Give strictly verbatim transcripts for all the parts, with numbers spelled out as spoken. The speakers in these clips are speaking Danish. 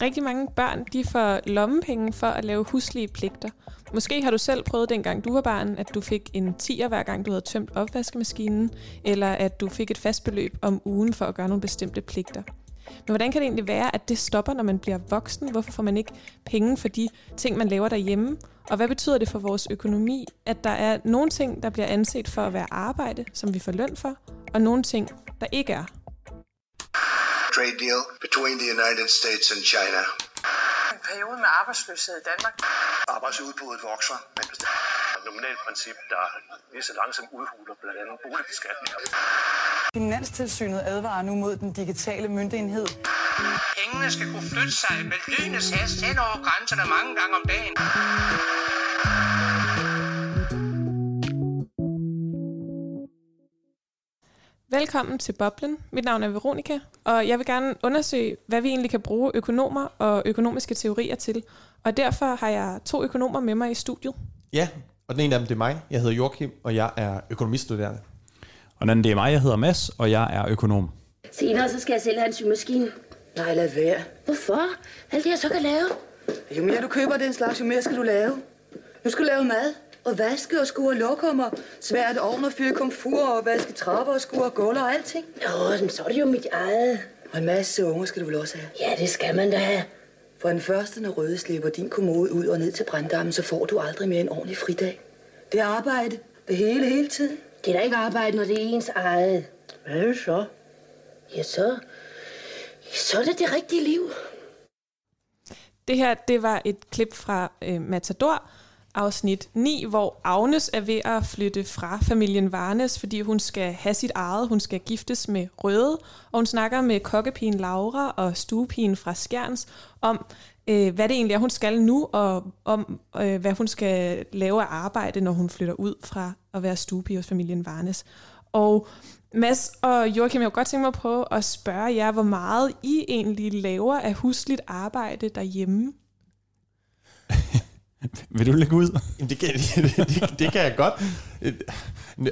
Rigtig mange børn, de får lommepenge for at lave huslige pligter. Måske har du selv prøvet dengang du var barn, at du fik en tier hver gang du havde tømt opvaskemaskinen, eller at du fik et fast beløb om ugen for at gøre nogle bestemte pligter. Men hvordan kan det egentlig være, at det stopper, når man bliver voksen? Hvorfor får man ikke penge for de ting, man laver derhjemme? Og hvad betyder det for vores økonomi, at der er nogle ting, der bliver anset for at være arbejde, som vi får løn for, og nogle ting, der ikke er? Trade deal between the United States and China. En periode med arbejdsløshed i Danmark. Arbejdsudbuddet vokser. Et nominalt princip, der lige så langsomt udhuler blandt andet boligbeskatninger. Finanstilsynet advarer nu mod den digitale møntenhed. Pengene skal kunne flytte sig med lynets hast hen over grænserne mange gange om dagen. Velkommen til Boblen. Mit navn er Veronika, og jeg vil gerne undersøge, hvad vi egentlig kan bruge økonomer og økonomiske teorier til. Og derfor har jeg to økonomer med mig i studiet. Ja, og den ene af dem det er mig. Jeg hedder Joachim, og jeg er økonomistuderende. Og den anden det er mig. Jeg hedder Mads, og jeg er økonom. Senere så skal jeg selv have en symaskine. Nej, lad være. Hvorfor? Alt det jeg så kan lave. Jo mere du køber den slags, jo mere skal du lave. Nu skal du lave mad. Og vaske og skue og lokummer, svært ovn og fyre komfur og vaske trapper og skue og gulv og alting. Nå, så er det jo mit eget. Og en masse unger skal du vel også have? Ja, det skal man da have. For den første, når Røde slipper din kommode ud og ned til branddammen, så får du aldrig mere en ordentlig fridag. Det er arbejde. Det hele, hele tiden. Det er da ikke arbejde, når det er ens eget. Hvad er det så? Ja, så... Så er det det rigtige liv. Det her, det var et klip fra øh, Matador, afsnit ni, hvor Agnes er ved at flytte fra familien Varnes, fordi hun skal have sit eget, hun skal giftes med Røde, og hun snakker med kokkepigen Laura og stuepigen fra Skjerns om, øh, hvad det egentlig er, hun skal nu, og om, øh, hvad hun skal lave af arbejde, når hun flytter ud fra at være stuepige hos familien Varnes. Og Mads og Joachim, jeg kunne godt tænke mig at prøve at spørge jer, hvor meget I egentlig laver af husligt arbejde derhjemme. Vil du lægge ud? Jamen det, kan, det, det, det kan jeg godt.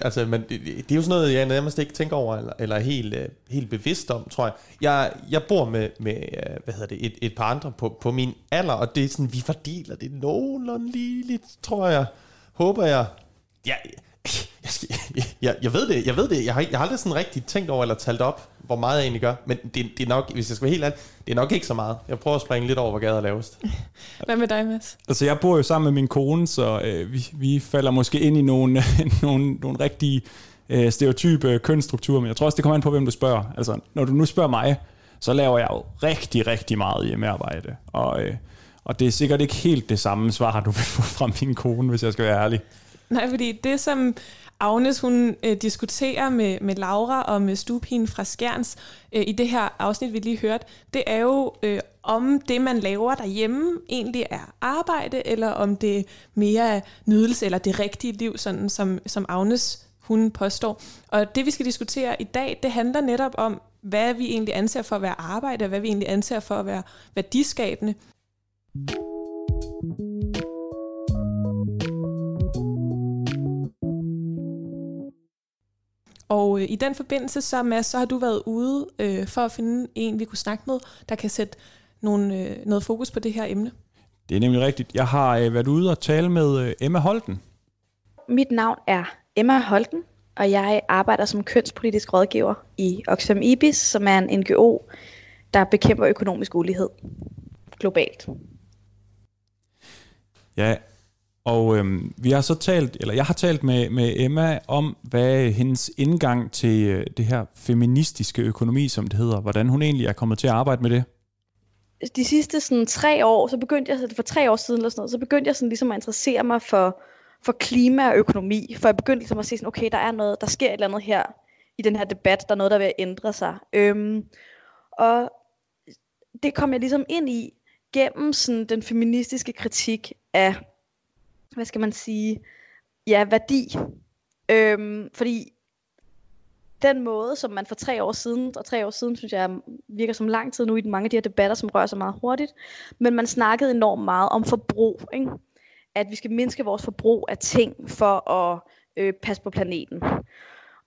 Altså, men det, det er jo sådan noget, jeg nærmest ikke tænker over, eller, eller er helt, helt bevidst om, tror jeg. Jeg, jeg bor med, med hvad hedder det, et, et par andre på, på min alder, og det er sådan, vi fordeler det nogenlunde ligeligt, tror jeg. Håber jeg. Ja, jeg, skal, jeg, jeg ved det, jeg ved det. Jeg har, jeg har aldrig sådan rigtig tænkt over, eller talt op, hvor meget jeg egentlig gør. Men det, det er nok, hvis jeg skal være helt ærlig, det er nok ikke så meget. Jeg prøver at springe lidt over, hvor gader er lavest. Hvad med dig, Mads? Altså, jeg bor jo sammen med min kone, så øh, vi, vi falder måske ind i nogle, nogle, nogle rigtige øh, stereotype kønsstrukturer. Men jeg tror også, det kommer an på, hvem du spørger. Altså, når du nu spørger mig, så laver jeg jo rigtig, rigtig meget hjemmearbejde. Og, øh, og det er sikkert ikke helt det samme svar, du vil få fra min kone, hvis jeg skal være ærlig. Nej, fordi det som... Agnes, hun øh, diskuterer med, med Laura og med stuepigen fra Skjerns øh, i det her afsnit, vi lige hørte, det er jo, øh, om det, man laver derhjemme, egentlig er arbejde, eller om det mere er nydelse eller det rigtige liv, sådan som, som Agnes, hun påstår. Og det, vi skal diskutere i dag, det handler netop om, hvad vi egentlig anser for at være arbejde, og hvad vi egentlig anser for at være værdiskabende. Og øh, i den forbindelse, så, Mads, så har du været ude øh, for at finde en, vi kunne snakke med, der kan sætte nogle, øh, noget fokus på det her emne. Det er nemlig rigtigt. Jeg har øh, været ude og tale med øh, Emma Holden. Mit navn er Emma Holden, og jeg arbejder som kønspolitisk rådgiver i Oxfam Ibis, som er en N G O, der bekæmper økonomisk ulighed globalt. Ja, Og øhm, vi har så talt, eller jeg har talt med, med Emma om, hvad hendes indgang til øh, det her feministiske økonomi, som det hedder, hvordan hun egentlig er kommet til at arbejde med det. De sidste sådan, tre år, så begyndte jeg for tre år siden eller sådan noget, så begyndte jeg sådan ligesom at interessere mig for for klima og økonomi, for jeg begyndte ligesom at sige sådan, okay, der er noget, der sker et eller andet her i den her debat, der er noget der er ved at ændre sig. Øhm, og det kom jeg ligesom ind i gennem sådan den feministiske kritik af hvad skal man sige, ja, værdi. Øhm, fordi den måde, som man for tre år siden, og tre år siden, synes jeg, virker som lang tid nu i mange af de her debatter, som rører sig meget hurtigt, men man snakkede enormt meget om forbrug, ikke? At vi skal mindske vores forbrug af ting for at øh, passe på planeten.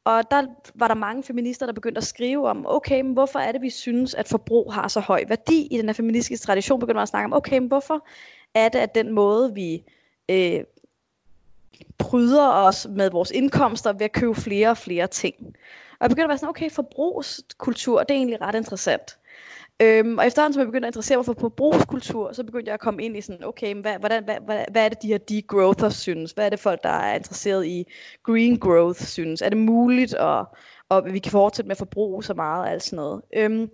Og der var der mange feminister, der begyndte at skrive om, okay, men hvorfor er det, vi synes, at forbrug har så høj værdi? I den her feministiske tradition begyndte man at snakke om, okay, men hvorfor er det, at den måde, vi øh, pryder os med vores indkomster ved at købe flere og flere ting? Og jeg begyndte at være sådan, okay, forbrugskultur, det er egentlig ret interessant. Øhm, og efterhånden, som jeg begyndte at interessere mig for forbrugskultur, så begyndte jeg at komme ind i sådan, okay, men hvad, hvordan, hvad, hvad, hvad er det, de her degrowthers synes? Hvad er det folk, der er interesseret i green growth synes? Er det muligt, at, at vi kan fortsætte med at forbruge så meget og alt sådan noget? Øhm,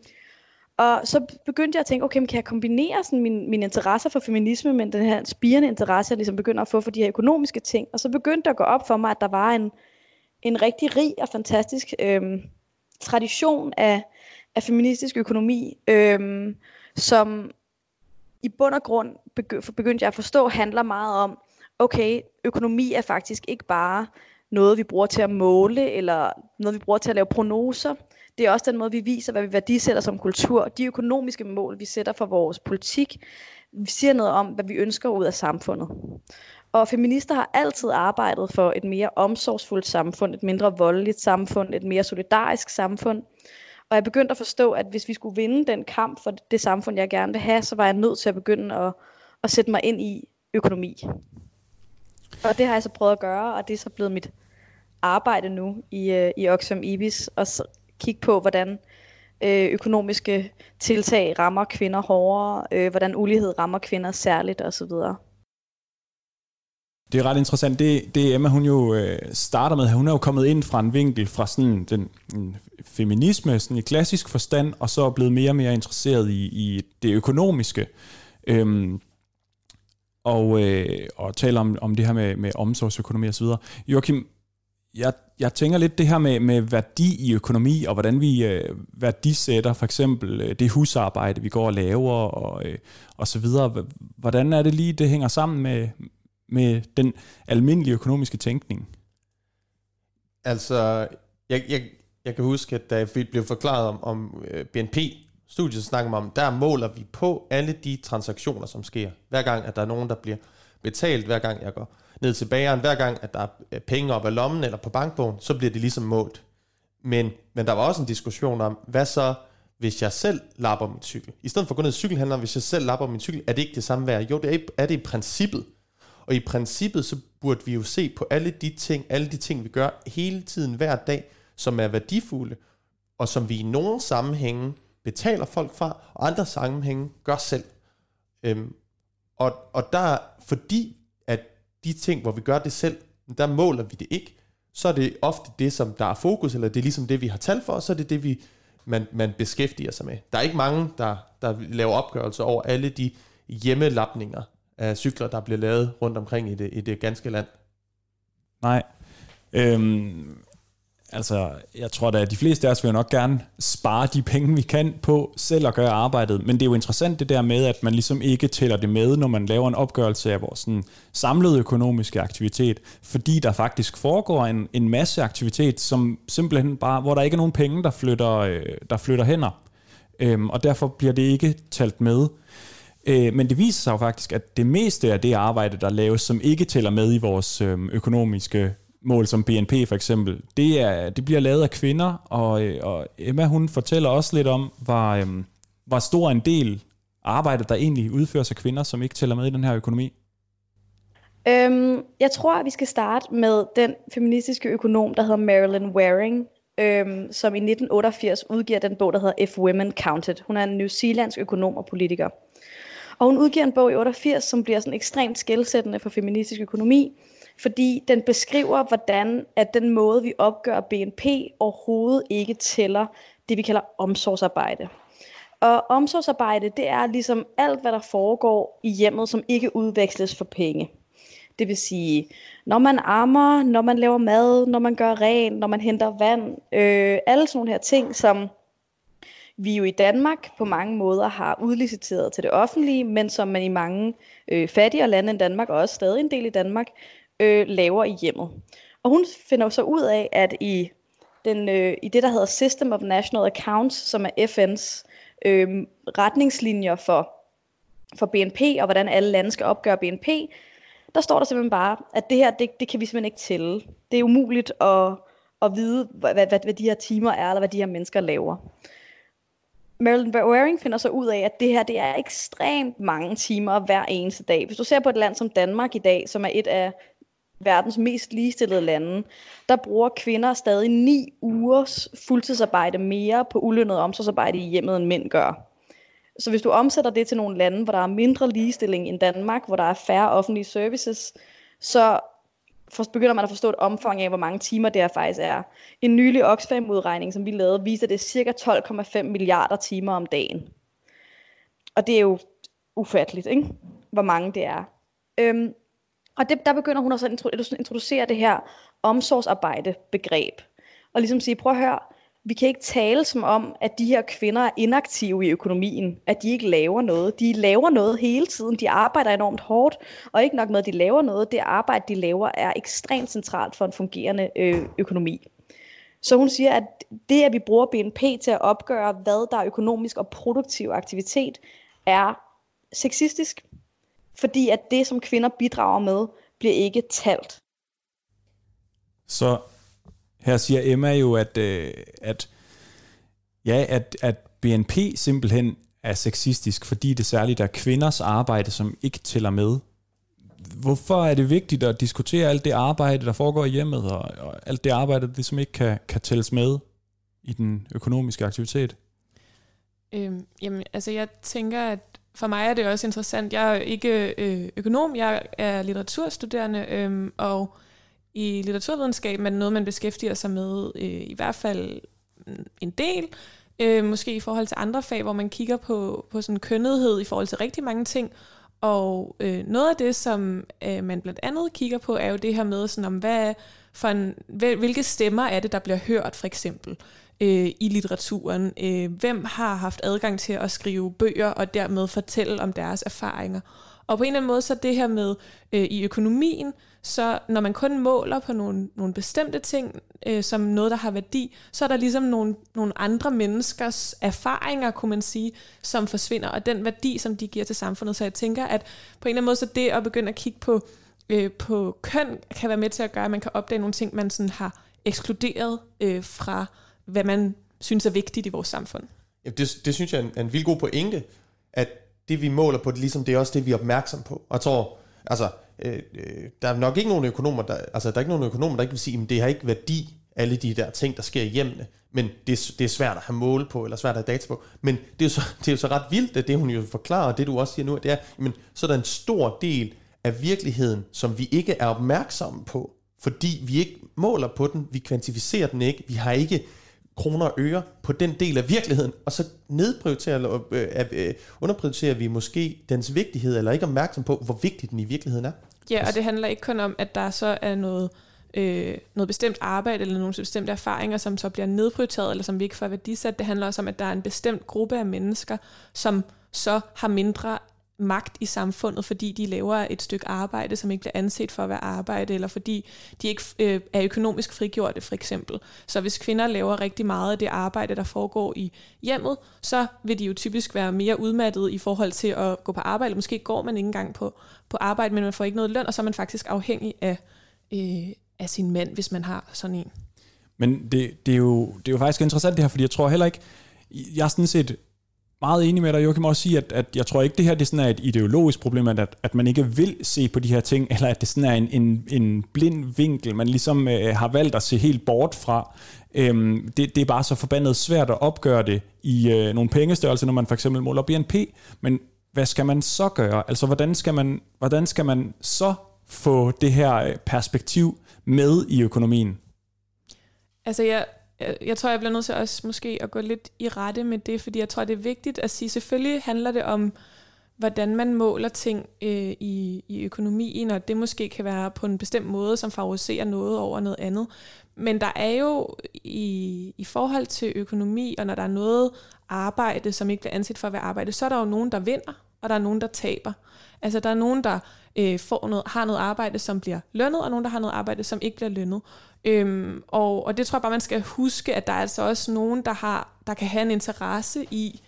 og så begyndte jeg at tænke, okay, men kan jeg kombinere sådan min, mine interesser for feminisme med den her spirende interesse, jeg ligesom begynder at få for de her økonomiske ting? Og så begyndte det at gå op for mig, at der var en, en rigtig rig og fantastisk øhm, tradition af af feministisk økonomi, øhm, som i bund og grund begyndte jeg at forstå, handler meget om, okay, økonomi er faktisk ikke bare noget, vi bruger til at måle, eller noget, vi bruger til at lave prognoser. Det er også den måde, vi viser, hvad vi værdisætter som kultur. De økonomiske mål, vi sætter for vores politik, vi siger noget om, hvad vi ønsker ud af samfundet. Og feminister har altid arbejdet for et mere omsorgsfuldt samfund, et mindre voldeligt samfund, et mere solidarisk samfund. Og jeg begyndte at forstå, at hvis vi skulle vinde den kamp for det samfund, jeg gerne vil have, så var jeg nødt til at begynde at, at sætte mig ind i økonomi. Og det har jeg så prøvet at gøre, og det er så blevet mit arbejde nu i, i Oxfam Ibis, at kigge på, hvordan økonomiske tiltag rammer kvinder hårdere, hvordan ulighed rammer kvinder særligt osv. Det er ret interessant. Det, det Emma, hun jo øh, starter med, hun er jo kommet ind fra en vinkel fra sådan den en feminisme sådan i klassisk forstand, og så er blevet mere og mere interesseret i, i det økonomiske. Øhm, og, øh, og taler om, om det her med, med omsorgsøkonomi og så videre. Joachim, jeg, jeg tænker lidt det her med, med værdi i økonomi, og hvordan vi øh, værdisætter for eksempel øh, det husarbejde, vi går og laver, og, øh, og så videre. Hvordan er det lige, det hænger sammen med... med den almindelige økonomiske tænkning? Altså, jeg, jeg, jeg kan huske, at da vi blev forklaret om, om B N P-studiet, snakker om, der måler vi på alle de transaktioner, som sker. Hver gang, at der er nogen, der bliver betalt, hver gang jeg går ned til bageren, hver gang, at der er penge op ad lommen eller på bankbogen, så bliver det ligesom målt. Men, men der var også en diskussion om, hvad så, hvis jeg selv lapper min cykel? I stedet for at gå ned til cykelhandleren, hvis jeg selv lapper min cykel, er det ikke det samme værd? Jo, det er, er det i princippet. Og i princippet, så burde vi jo se på alle de ting, alle de ting, vi gør hele tiden, hver dag, som er værdifulde, og som vi i nogle sammenhænge betaler folk fra, og andre sammenhænge gør selv. Øhm, og, og der, fordi at de ting, hvor vi gør det selv, der måler vi det ikke, så er det ofte det, som der er fokus, eller det er ligesom det, vi har tal for, og så er det det, vi, man, man beskæftiger sig med. Der er ikke mange, der, der laver opgørelser over alle de hjemmelapninger, af cykler, der bliver lavet rundt omkring i det, i det ganske land? Nej. Øhm, altså, jeg tror da, at de fleste af os vil jo nok gerne spare de penge, vi kan på selv at gøre arbejdet. Men det er jo interessant det der med, at man ligesom ikke tæller det med, når man laver en opgørelse af vores sådan, samlede økonomiske aktivitet. Fordi der faktisk foregår en, en masse aktivitet, som simpelthen bare, hvor der ikke er nogen penge, der flytter, øh, der flytter hænder. Øhm, og derfor bliver det ikke talt med. Men det viser sig jo faktisk, at det meste af det arbejde, der laves, som ikke tæller med i vores økonomiske mål, som B N P for eksempel, det, er, det bliver lavet af kvinder, og, og Emma hun fortæller også lidt om, hvor, hvor stor en del arbejde, der egentlig udføres af kvinder, som ikke tæller med i den her økonomi. Øhm, jeg tror, at vi skal starte med den feministiske økonom, der hedder Marilyn Waring, øhm, som i nitten otteogfirs udgiver den bog, der hedder If Women Counted. Hun er en New Zealands økonom og politiker. Og hun udgiver en bog i otteogfirs, som bliver sådan ekstremt skelsættende for feministisk økonomi, fordi den beskriver, hvordan at den måde, vi opgør B N P, overhovedet ikke tæller det, vi kalder omsorgsarbejde. Og omsorgsarbejde, det er ligesom alt, hvad der foregår i hjemmet, som ikke udveksles for penge. Det vil sige, når man ammer, når man laver mad, når man gør rent, når man henter vand, øh, alle sådan nogle her ting, som... vi jo i Danmark på mange måder har udliciteret til det offentlige, men som man i mange øh, fattigere lande end Danmark, og også stadig en del i Danmark, øh, laver i hjemmet. Og hun finder så ud af, at i, den, øh, i det, der hedder System of National Accounts, som er F N's øh, retningslinjer for, for B N P, og hvordan alle lande skal opgøre B N P, der står der simpelthen bare, at det her, det, det kan vi simpelthen ikke tælle. Det er umuligt at... at vide, hvad, hvad, hvad de her timer er, eller hvad de her mennesker laver. Marilyn Waring finder så ud af, at det her det er ekstremt mange timer hver eneste dag. Hvis du ser på et land som Danmark i dag, som er et af verdens mest ligestillede lande, der bruger kvinder stadig ni ugers fuldtidsarbejde mere på ulønnet omsorgsarbejde i hjemmet, end mænd gør. Så hvis du omsætter det til nogle lande, hvor der er mindre ligestilling end Danmark, hvor der er færre offentlige services, så begynder man at forstå et omfang af, hvor mange timer det her faktisk er. En nylig Oxfam-udregning, som vi lavede, viser, at det er cirka tolv komma fem milliarder timer om dagen. Og det er jo ufatteligt, ikke? Hvor mange det er. Øhm, og det, der begynder hun også at introducere det her omsorgsarbejde-begreb. Og ligesom sige, prøv at høre, vi kan ikke tale som om, at de her kvinder er inaktive i økonomien, at de ikke laver noget. De laver noget hele tiden, de arbejder enormt hårdt, og ikke nok med, at de laver noget. Det arbejde, de laver, er ekstremt centralt for en fungerende ø- økonomi. Så hun siger, at det, at vi bruger B N P til at opgøre, hvad der er økonomisk og produktiv aktivitet, er sexistisk, fordi at det, som kvinder bidrager med, bliver ikke talt. Så... Her siger Emma jo, at, øh, at, ja, at, at B N P simpelthen er sexistisk, fordi det særligt er kvinders arbejde, som ikke tæller med. Hvorfor er det vigtigt at diskutere alt det arbejde, der foregår i hjemmet, og, og alt det arbejde, der ligesom ikke kan, kan tælles med i den økonomiske aktivitet? Øhm, jamen, altså jeg tænker, at for mig er det også interessant. Jeg er ikke øh, økonom, jeg er litteraturstuderende, øh, og... I litteraturvidenskab er det noget, man beskæftiger sig med øh, i hvert fald en del, øh, måske i forhold til andre fag, hvor man kigger på, på sådan kønnethed i forhold til rigtig mange ting. Og øh, noget af det, som øh, man blandt andet kigger på, er jo det her med, sådan om hvad for en, hvilke stemmer er det, der bliver hørt for eksempel øh, i litteraturen. Øh, hvem har haft adgang til at skrive bøger og dermed fortælle om deres erfaringer. Og på en eller anden måde så det her med øh, i økonomien, så når man kun måler på nogle, nogle bestemte ting, øh, som noget, der har værdi, så er der ligesom nogle, nogle andre menneskers erfaringer, kunne man sige, som forsvinder, og den værdi, som de giver til samfundet. Så jeg tænker, at på en eller anden måde, så det at begynde at kigge på, øh, på køn, kan være med til at gøre, at man kan opdage nogle ting, man sådan har ekskluderet øh, fra, hvad man synes er vigtigt i vores samfund. Ja, det, det synes jeg er en, en vildt god pointe, at det vi måler på, det, ligesom det er også det, vi er opmærksom på. Og jeg tror, altså... der er nok ikke nogen økonomer, der, altså der er ikke nogen økonomer, der ikke vil sige, at det har ikke værdi, alle de der ting, der sker i hjemmene, men det er, det er svært at have mål på, eller svært at have data på, men det er jo så, det er jo så ret vildt, at det hun jo forklarer, og det du også siger nu, det er, men så er der en stor del af virkeligheden, som vi ikke er opmærksomme på, fordi vi ikke måler på den, vi kvantificerer den ikke, vi har ikke kroner og øre på den del af virkeligheden, og så nedprioriterer eller øh, øh, underprioriterer vi måske dens vigtighed, eller ikke er opmærksom på, hvor vigtig den i virkeligheden er. Ja, og det handler ikke kun om, at der så er noget, øh, noget bestemt arbejde eller nogle bestemte erfaringer, som så bliver nedprioriteret, eller som vi ikke får værdisat. Det handler også om, at der er en bestemt gruppe af mennesker, som så har mindre magt i samfundet, fordi de laver et stykke arbejde, som ikke bliver anset for at være arbejde, eller fordi de ikke øh, er økonomisk frigjorte, for eksempel. Så hvis kvinder laver rigtig meget af det arbejde, der foregår i hjemmet, så vil de jo typisk være mere udmattede i forhold til at gå på arbejde. Måske går man ikke engang på, på arbejde, men man får ikke noget løn, og så er man faktisk afhængig af, øh, af sin mand, hvis man har sådan en. Men det, det, er jo, det er jo faktisk interessant det her, fordi jeg tror heller ikke, jeg er sådan set meget enig med dig, Joachim, også sige, at, at jeg tror ikke, det her det sådan er et ideologisk problem, at, at man ikke vil se på de her ting, eller at det sådan er en, en, en blind vinkel, man ligesom øh, har valgt at se helt bort fra. Øhm, det, det er bare så forbandet svært at opgøre det i øh, nogle pengestørrelser, når man for eksempel måler B N P, men hvad skal man så gøre? Altså, hvordan skal man, hvordan skal man så få det her perspektiv med i økonomien? Altså, jeg... Ja. Jeg tror, jeg bliver nødt til også måske at gå lidt i rette med det, fordi jeg tror, det er vigtigt at sige, selvfølgelig handler det om, hvordan man måler ting øh, i, i økonomien, og det måske kan være på en bestemt måde, som favoriserer noget over noget andet. Men der er jo i, i forhold til økonomi, og når der er noget arbejde, som ikke bliver anset for at være arbejde, så er der jo nogen, der vinder, og der er nogen, der taber. Altså der er nogen, der øh, får noget, har noget arbejde, som bliver lønnet, og nogen, der har noget arbejde, som ikke bliver lønnet. Øhm, og, og det tror jeg bare, man skal huske, at der er altså også nogen, der, har, der kan have en interesse i,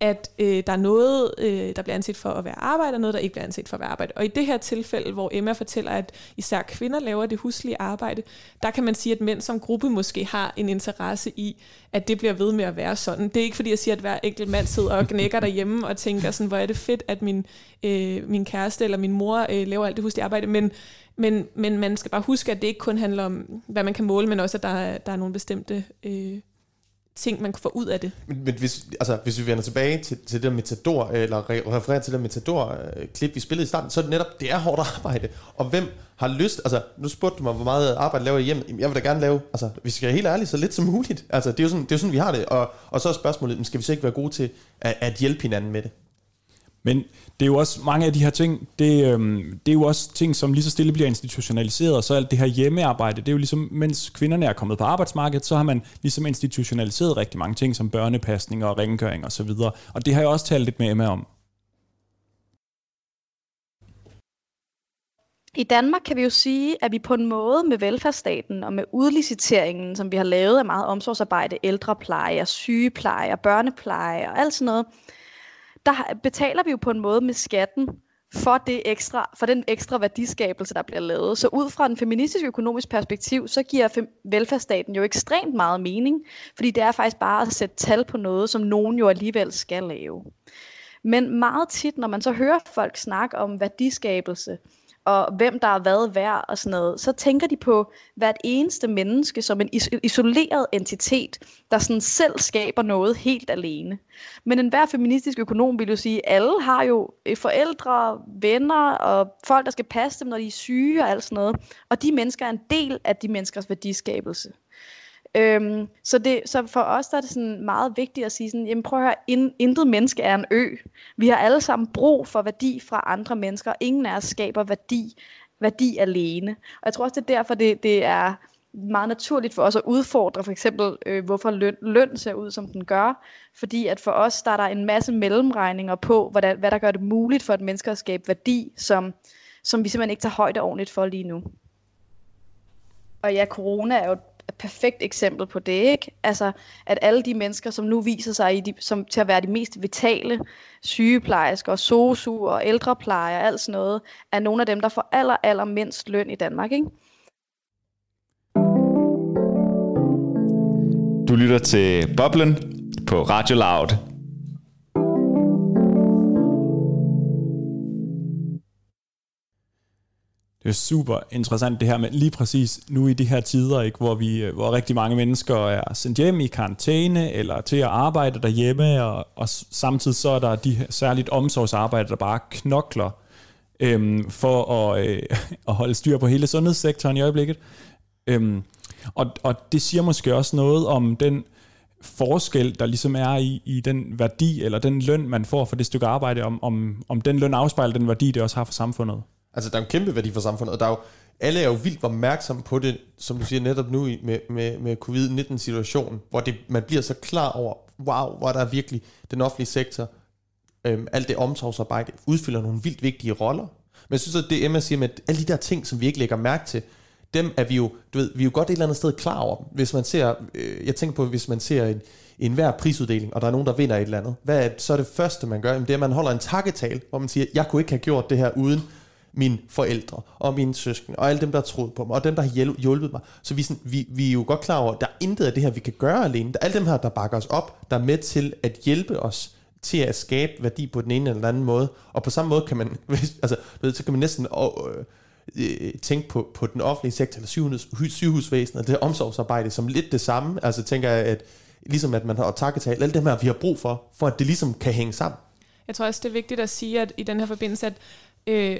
at øh, der er noget, øh, der bliver anset for at være arbejde, og noget, der ikke bliver anset for at være arbejde. Og i det her tilfælde, hvor Emma fortæller, at især kvinder laver det huslige arbejde, der kan man sige, at mænd som gruppe måske har en interesse i, at det bliver ved med at være sådan. Det er ikke, fordi jeg siger, at hver enkelt mand sidder og gnækker derhjemme og tænker, sådan, hvor er det fedt, at min, øh, min kæreste eller min mor øh, laver alt det huslige arbejde, men Men, men man skal bare huske, at det ikke kun handler om, hvad man kan måle, men også, at der er, der er nogle bestemte øh, ting, man kan få ud af det. Men, men hvis, altså, hvis vi vender tilbage til, til det Matador, eller refererer til det Matador-klip, vi spillede i starten, så er det netop, det er hårdt arbejde. Og hvem har lyst, altså nu spurgte du mig, hvor meget arbejde laver I hjemme? Jeg vil da gerne lave, altså hvis jeg er helt ærlig, så lidt som muligt. Altså det er jo sådan, det er jo sådan vi har det. Og, og så er spørgsmålet, skal vi så ikke være gode til at, at hjælpe hinanden med det? Men det er jo også mange af de her ting, det, øhm, det er jo også ting, som lige så stille bliver institutionaliseret, og så alt det her hjemmearbejde, det er jo ligesom, mens kvinderne er kommet på arbejdsmarkedet, så har man ligesom institutionaliseret rigtig mange ting, som børnepasning og rengøring og så videre. Og det har jeg også talt lidt med Emma om. I Danmark kan vi jo sige, at vi på en måde med velfærdsstaten og med udliciteringen, som vi har lavet af meget omsorgsarbejde, ældrepleje og sygepleje og børnepleje og alt sådan noget, der betaler vi jo på en måde med skatten for, det ekstra, for den ekstra værdiskabelse, der bliver lavet. Så ud fra en feministisk økonomisk perspektiv, så giver fem- velfærdsstaten jo ekstremt meget mening, fordi det er faktisk bare at sætte tal på noget, som nogen jo alligevel skal lave. Men meget tit, når man så hører folk snakke om værdiskabelse, og hvem der er hvad værd og sådan noget, så tænker de på hvert eneste menneske som en isoleret entitet, der sådan selv skaber noget helt alene. Men enhver feministisk økonom vil jo sige, at alle har jo forældre, venner og folk, der skal passe dem, når de er syge og alt sådan noget. Og de mennesker er en del af de menneskers værdiskabelse. Øhm, så, det, så for os der er det sådan meget vigtigt at sige sådan, jamen prøv at høre, in, intet menneske er en ø. Vi har alle sammen brug for værdi fra andre mennesker. Ingen af os skaber værdi, værdi alene. Og jeg tror også, det er derfor, det, det er meget naturligt for os at udfordre for eksempel, øh, hvorfor løn, løn ser ud, som den gør. Fordi at for os der er der en masse mellemregninger på, hvordan, hvad der gør det muligt for et menneske at skabe værdi, som, som vi simpelthen ikke tager højde ordentligt for lige nu. Og ja, corona er jo et perfekt eksempel på det, ikke? Altså, at alle de mennesker, som nu viser sig i de, som, til at være de mest vitale, sygeplejersker, sosu og ældreplejer og alt sådan noget, er nogle af dem, der får aller, aller mindst løn i Danmark, ikke? Du lytter til Boblen på Radio Loud. Det er super interessant det her, men lige præcis nu i de her tider, ikke, hvor, vi, hvor rigtig mange mennesker er sendt hjem i karantæne eller til at arbejde derhjemme, og, og samtidig så er der de særligt omsorgsarbejde, der bare knokler øhm, for at, øh, at holde styr på hele sundhedssektoren i øjeblikket. Øhm, og, og det siger måske også noget om den forskel, der ligesom er i, i den værdi eller den løn, man får for det stykke arbejde, om, om, om den løn afspejler den værdi, det også har for samfundet. Altså, der er en kæmpe værdi for samfundet, og der er jo, alle er jo vildt opmærksomme på det, som du siger netop nu med, med, med covid nitten-situationen, hvor det, man bliver så klar over, wow, hvor der er virkelig den offentlige sektor, øhm, alt det omsorgsarbejde, udfylder nogle vildt vigtige roller. Men jeg synes, at det Emma siger med, at alle de der ting, som vi ikke lægger mærke til, dem er vi jo, du ved, vi er jo godt et eller andet sted klar over. Hvis man ser, øh, jeg tænker på, hvis man ser en, enhver prisuddeling, og der er nogen, der vinder et eller andet, hvad er det, så er det første, man gør? Jamen, det er, at man holder en takketale, hvor man siger, jeg kunne ikke have gjort det her uden mine forældre og mine søskende og alle dem, der har troet på mig, og dem, der har hjulpet mig. Så vi, sådan, vi, vi er jo godt klar over, at der er intet af det her, vi kan gøre alene. Der er alle dem her, der bakker os op, der er med til at hjælpe os til at skabe værdi på den ene eller anden måde. Og på samme måde kan man, altså, så kan man næsten øh, tænke på, på den offentlige sektor, eller sygehus, sygehusvæsenet, det omsorgsarbejde, som lidt det samme. Altså tænker jeg, at ligesom at man har takketal, alle dem her, vi har brug for, for at det ligesom kan hænge sammen. Jeg tror også, det er vigtigt at sige, at i den her forbindelse, at øh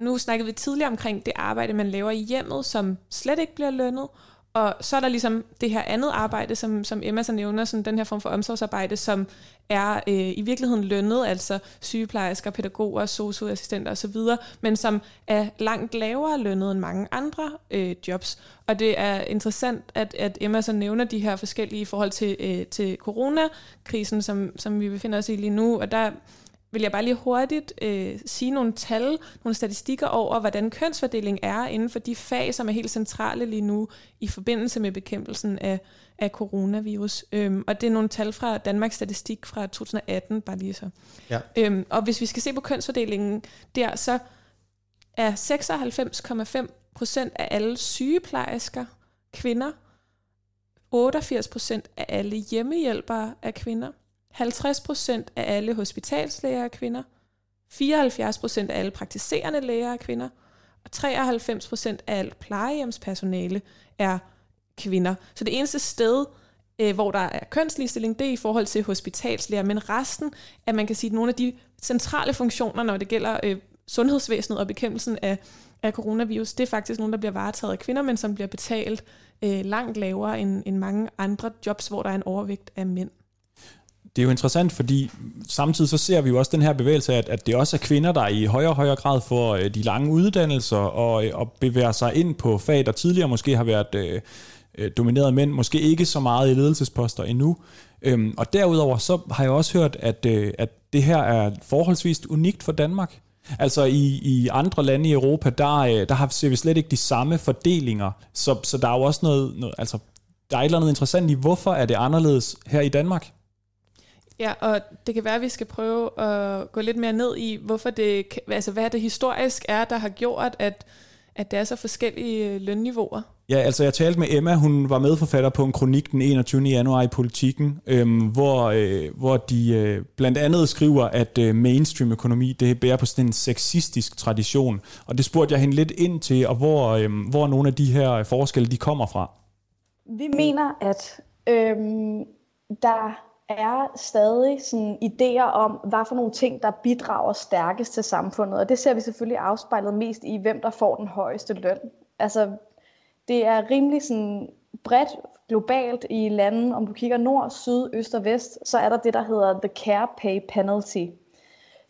nu snakkede vi tidligere omkring det arbejde, man laver i hjemmet, som slet ikke bliver lønnet. Og så er der ligesom det her andet arbejde, som, som Emma så nævner, sådan den her form for omsorgsarbejde, som er øh, i virkeligheden lønnet, altså sygeplejersker, pædagoger, sosu-assistenter osv., men som er langt lavere lønnet end mange andre øh, jobs. Og det er interessant, at, at Emma så nævner de her forskellige i forhold til, øh, til coronakrisen, som, som vi befinder os i lige nu, og der vil jeg bare lige hurtigt øh, sige nogle tal, nogle statistikker over, hvordan kønsfordeling er inden for de fag, som er helt centrale lige nu i forbindelse med bekæmpelsen af, af coronavirus. Øhm, og det er nogle tal fra Danmarks Statistik fra to tusind og atten, bare lige så. Ja. Øhm, og hvis vi skal se på kønsfordelingen der, så er seksoghalvfems komma fem procent af alle sygeplejersker kvinder, otteogfirs procent af alle hjemmehjælpere er kvinder, halvtreds procent af alle hospitalslæger er kvinder, fireoghalvfjerds procent af alle praktiserende læger er kvinder, og treoghalvfems procent af alt plejehjemspersonale er kvinder. Så det eneste sted, hvor der er kønsligestilling, det er i forhold til hospitalslæger, men resten, at man kan sige, at nogle af de centrale funktioner, når det gælder sundhedsvæsenet og bekæmpelsen af, af coronavirus, det er faktisk nogle, der bliver varetaget af kvinder, men som bliver betalt øh, langt lavere end, end mange andre jobs, hvor der er en overvægt af mænd. Det er jo interessant, fordi samtidig så ser vi jo også den her bevægelse, at, at det også er kvinder, der i højere og højere grad får de lange uddannelser og, og bevæger sig ind på fag, der tidligere måske har været øh, domineret af mænd, måske ikke så meget i ledelsesposter endnu. Øhm, og derudover så har jeg også hørt, at, øh, at det her er forholdsvist unikt for Danmark. Altså i, i andre lande i Europa, der, der ser vi slet ikke de samme fordelinger, så, så der er jo også noget, noget, altså der er et eller andet interessant i, hvorfor er det anderledes her i Danmark? Ja, og det kan være, at vi skal prøve at gå lidt mere ned i, hvorfor det, altså hvad det historisk er, der har gjort, at, at der er så forskellige lønniveauer. Ja, altså jeg talte med Emma, hun var medforfatter på en kronik den enogtyvende januar i Politiken, øhm, hvor, øh, hvor de øh, blandt andet skriver, at øh, mainstream-økonomi, det bærer på sådan en sexistisk tradition. Og det spurgte jeg hende lidt ind til, og hvor, øh, hvor nogle af de her forskelle, de kommer fra. Vi mener, at øh, der er stadig sådan idéer om, hvad for nogle ting, der bidrager stærkest til samfundet. Og det ser vi selvfølgelig afspejlet mest i, hvem der får den højeste løn. Altså, det er rimelig sådan bredt globalt i lande, om du kigger nord, syd, øst og vest, så er der det, der hedder The Care Pay Penalty,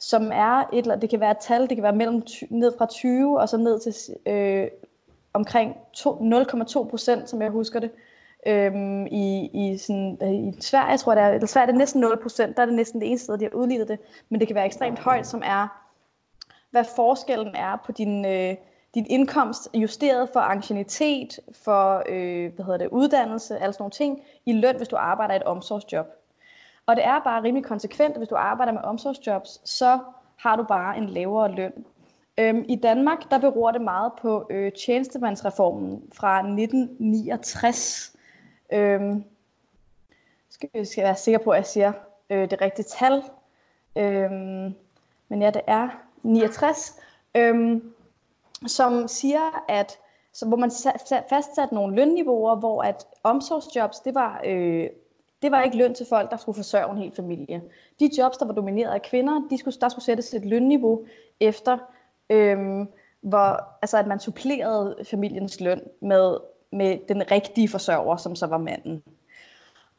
som er et eller det kan være et tal, det kan være mellem ned fra tyve og så ned til øh, omkring nul komma to procent, som jeg husker det, øhm, i, i, sådan, i Sverige, jeg tror det er, eller Sverige er det næsten nul procent, der er det næsten det eneste sted, de har udlignet det, men det kan være ekstremt højt, som er, hvad forskellen er på din... Øh, din indkomst justeret for anciennitet, for øh, hvad hedder det, uddannelse, alle sådan nogle ting, i løn, hvis du arbejder i et omsorgsjob. Og det er bare rimelig konsekvent, at hvis du arbejder med omsorgsjobs, så har du bare en lavere løn. Øhm, I Danmark, der beror det meget på øh, tjenestemandsreformen fra nitten niogtres. Øhm, skal jeg være sikker på, at jeg siger øh, det rigtige tal. Øhm, men ja, det er niogtres. Øhm, som siger, at så hvor man fastsatte nogle lønniveauer, hvor at omsorgsjobs, det var, øh, det var ikke løn til folk, der skulle forsørge en hel familie. De jobs, der var domineret af kvinder, de skulle, der skulle sættes et lønniveau efter, øh, hvor, altså at man supplerede familiens løn med, med den rigtige forsørger, som så var manden.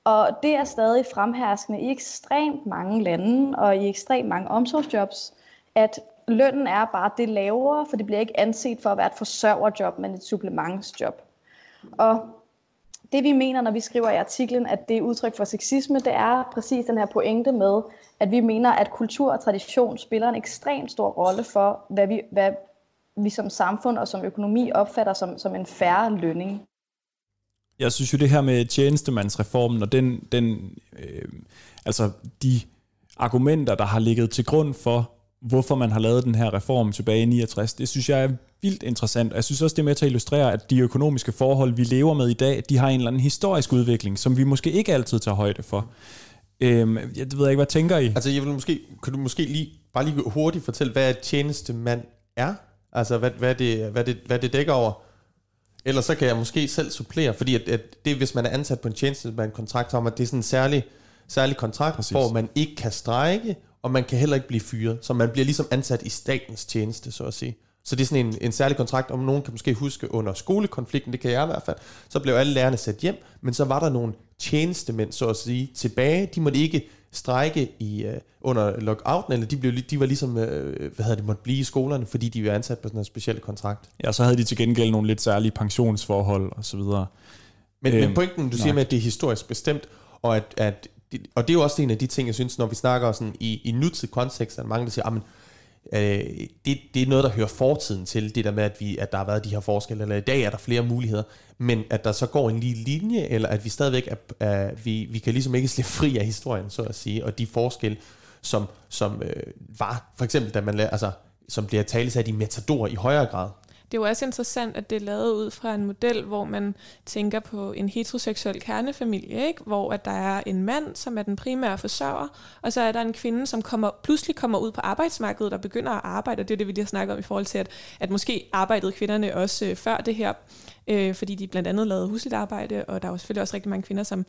Og det er stadig fremherskende i ekstremt mange lande og i ekstremt mange omsorgsjobs, at lønnen er bare det lavere, for det bliver ikke anset for at være et forsørgerjob, men et supplementsjob. Og det vi mener, når vi skriver i artiklen, at det er udtryk for sexisme, det er præcis den her pointe med, at vi mener, at kultur og tradition spiller en ekstremt stor rolle for, hvad vi, hvad vi som samfund og som økonomi opfatter som, som en fair lønning. Jeg synes jo det her med tjenestemandsreformen og den, den øh, altså de argumenter, der har ligget til grund for, hvorfor man har lavet den her reform tilbage i niogtres. Det synes jeg er vildt interessant. Og jeg synes også, det er med til at illustrere, at de økonomiske forhold, vi lever med i dag, de har en eller anden historisk udvikling, som vi måske ikke altid tager højde for. Øhm, jeg ved ikke, hvad tænker I? Altså, jeg vil måske, kan du måske lige, bare lige hurtigt fortælle, hvad et tjenestemand er? Altså, hvad, hvad, det, hvad, det, hvad det dækker over? Eller så kan jeg måske selv supplere, fordi at, at det, hvis man er ansat på en tjenestemandkontrakt, så er det sådan en særlig, særlig kontrakt, præcis, hvor man ikke kan strejke, og man kan heller ikke blive fyret, så man bliver ligesom ansat i statens tjeneste, så at sige. Så det er sådan en, en særlig kontrakt, om nogen kan måske huske under skolekonflikten, det kan jeg i hvert fald, så blev alle lærerne sat hjem, men så var der nogle tjenestemænd, så at sige, tilbage. De måtte ikke strejke i, uh, under lockouten, eller de, blev, de var ligesom, uh, hvad havde det måtte blive i skolerne, fordi de var ansat på sådan en speciel kontrakt. Ja, så havde de til gengæld nogle lidt særlige pensionsforhold, og så videre. Men, øhm, men pointen, du nej. siger med, at det er historisk bestemt, og at, at og det er jo også en af de ting, jeg synes, når vi snakker sådan i, i nutidig kontekst, at mange der siger, at øh, det, det er noget, der hører fortiden til, det der med, at, vi, at der har været de her forskelle, eller i dag er der flere muligheder, men at der så går en lige linje, eller at vi stadigvæk, er, er, vi, vi kan ligesom ikke slippe fri af historien, så at sige, og de forskelle, som, som øh, var, for eksempel, da man, altså, som bliver talesat i Matador i højere grad. Det er jo også interessant, at det er lavet ud fra en model, hvor man tænker på en heteroseksuel kernefamilie, ikke? Hvor at der er en mand, som er den primære forsørger, og så er der en kvinde, som kommer, pludselig kommer ud på arbejdsmarkedet og begynder at arbejde, og det er det, vi lige har snakket om i forhold til, at, at måske arbejdede kvinderne også øh, før det her, øh, fordi de blandt andet lavede husligt arbejde, og der er jo selvfølgelig også rigtig mange kvinder, som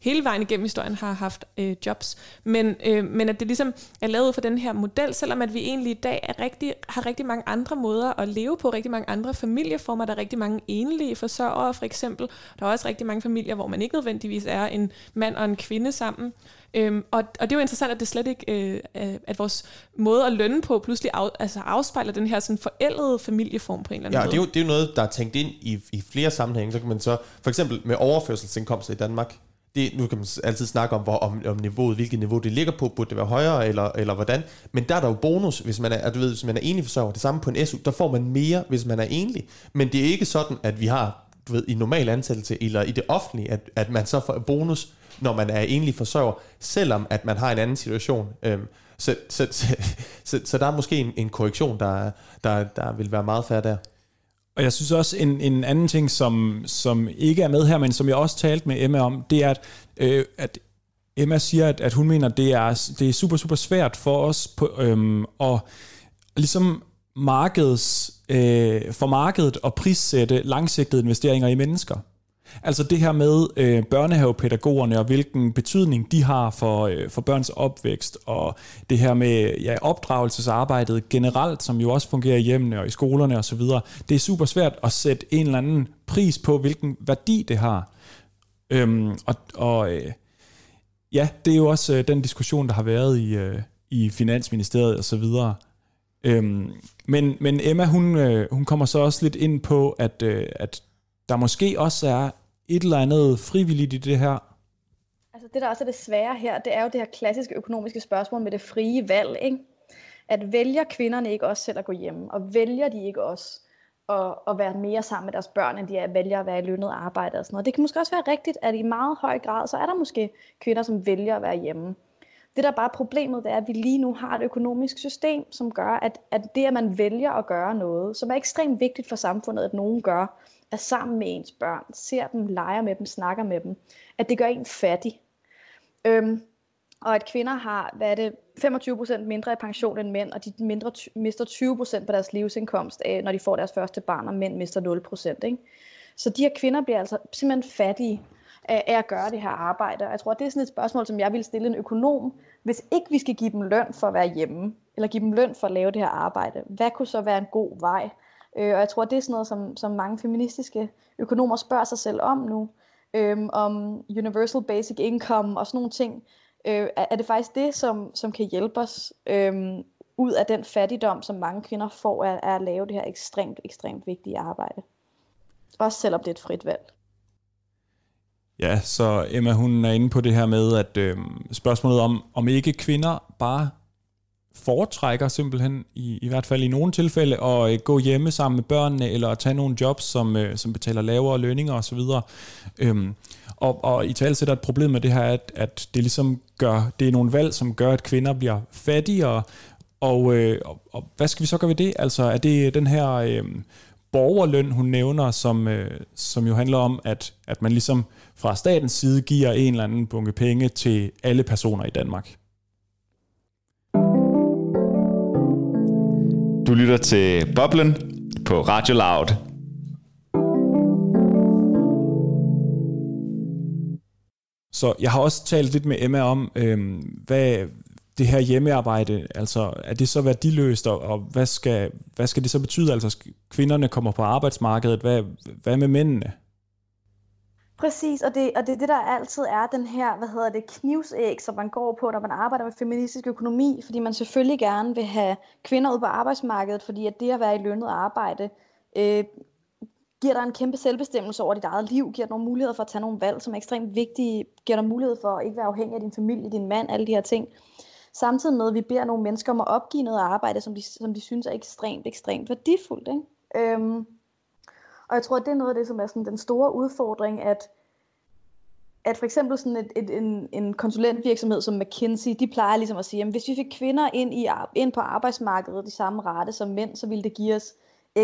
hele vejen igennem historien har haft øh, jobs, men, øh, men at det ligesom er lavet for den her model, selvom at vi egentlig i dag er rigtig, har rigtig mange andre måder at leve på, rigtig mange andre familieformer, der er rigtig mange enlige forsørgere for eksempel, der er også rigtig mange familier, hvor man ikke nødvendigvis er en mand og en kvinde sammen, øhm, og, og det er jo interessant, at det slet ikke, øh, at vores måde at lønne på pludselig af, altså afspejler den her sådan forældede familieform på en eller anden ja, måde. Ja, det, det er jo noget, der er tænkt ind i, i flere sammenhænge, så kan man så for eksempel med overførselsindkomster i Danmark, det, nu kan man altid snakke om, hvor, om, om niveauet, hvilket niveau det ligger på, burde det være højere eller, eller hvordan, men der er der jo bonus, hvis man er, du ved, hvis man er enlig forsørger, det samme på en S U, der får man mere, hvis man er enlig, men det er ikke sådan, at vi har, du ved, i normal ansættelse eller i det offentlige, at, at man så får bonus, når man er enlig forsørger, selvom at man har en anden situation, øhm, så, så, så, så, så der er måske en, en korrektion, der, der, der vil være meget fair der. Og jeg synes også, en, en anden ting, som, som ikke er med her, men som jeg også talte med Emma om, det er, at, øh, at Emma siger, at, at hun mener, at det er, det er super, super svært for os på, øhm, at ligesom markeds, øh, for markedet at prissætte langsigtede investeringer i mennesker. Altså det her med øh, børnehavepædagogerne og hvilken betydning de har for, øh, for børns opvækst, og det her med ja, opdragelsesarbejdet generelt, som jo også fungerer i hjemmene og i skolerne osv. Det er super svært at sætte en eller anden pris på, hvilken værdi det har. Øhm, og og øh, ja, det er jo også øh, den diskussion, der har været i, øh, i Finansministeriet osv. Øhm, men, men Emma, hun, øh, hun kommer så også lidt ind på, at, øh, at der måske også er et eller andet frivilligt i det her. Altså det, der også er det svære her, det er jo det her klassiske økonomiske spørgsmål med det frie valg, ikke? At vælger kvinderne ikke også selv at gå hjemme, og vælger de ikke også at, at være mere sammen med deres børn, end de vælger at være i lønnet arbejde og sådan noget. Det kan måske også være rigtigt, at i meget høj grad, så er der måske kvinder, som vælger at være hjemme. Det, der bare er problemet, det er, at vi lige nu har et økonomisk system, som gør, at, at det, at man vælger at gøre noget, som er ekstremt vigtigt for samfundet, at nogen gør, er sammen med ens børn, ser dem, leger med dem, snakker med dem, at det gør en fattig. Øhm, og at kvinder har, hvad er det, femogtyve procent mindre i pension end mænd, og de mindre ty- mister tyve procent på deres livsindkomst, øh, når de får deres første barn, og mænd mister nul procent. Ikke? Så de her kvinder bliver altså simpelthen fattige af, af at gøre det her arbejde. Og jeg tror, det er sådan et spørgsmål, som jeg ville stille en økonom, hvis ikke vi skal give dem løn for at være hjemme, eller give dem løn for at lave det her arbejde. Hvad kunne så være en god vej? Og jeg tror, det er sådan noget, som, som mange feministiske økonomer spørger sig selv om nu, øhm, om universal basic income og sådan nogle ting. Øh, er det faktisk det, som, som kan hjælpe os øhm, ud af den fattigdom, som mange kvinder får af, af at lave det her ekstremt, ekstremt vigtige arbejde? Også selvom det er et frit valg. Ja, så Emma, hun er inde på det her med, at øh, spørgsmålet om, om ikke kvinder bare foretrækker simpelthen, i, i hvert fald i nogle tilfælde, at øh, gå hjemme sammen med børnene, eller at tage nogle jobs, som, øh, som betaler lavere lønninger osv. Øhm, og, og i tale sætter et problem med det her, at, at det ligesom gør, det er nogle valg, som gør, at kvinder bliver fattigere, og, øh, og, og hvad skal vi så gøre ved det? Altså er det den her øh, borgerløn, hun nævner, som, øh, som jo handler om, at, at man ligesom fra statens side giver en eller anden bunke penge til alle personer i Danmark. Du lytter til Boblen på Radio Loud. Så jeg har også talt lidt med Emma om, øhm, hvad det her hjemmearbejde, altså er det så værdiløst, og, og hvad, skal, hvad skal det så betyde, altså kvinderne kommer på arbejdsmarkedet, hvad, hvad med mændene? Præcis, og det, og det er det, der altid er den her, hvad hedder det, knivsæg, som man går på, når man arbejder med feministisk økonomi, fordi man selvfølgelig gerne vil have kvinder ud på arbejdsmarkedet, fordi at det at være i lønnet arbejde, øh, giver dig en kæmpe selvbestemmelse over dit eget liv, giver dig nogle muligheder for at tage nogle valg, som er ekstremt vigtige, giver dig mulighed for at ikke være afhængig af din familie, din mand, alle de her ting. Samtidig med, at vi beder nogle mennesker om at opgive noget arbejde, som de, som de synes er ekstremt, ekstremt værdifuldt. Ikke? Øhm, og jeg tror, at det er noget af det, som er sådan den store udfordring, at, at for eksempel sådan et, et, en, en konsulentvirksomhed som McKinsey, de plejer ligesom at sige, at hvis vi fik kvinder ind, i, ind på arbejdsmarkedet i samme rate som mænd, så ville det give os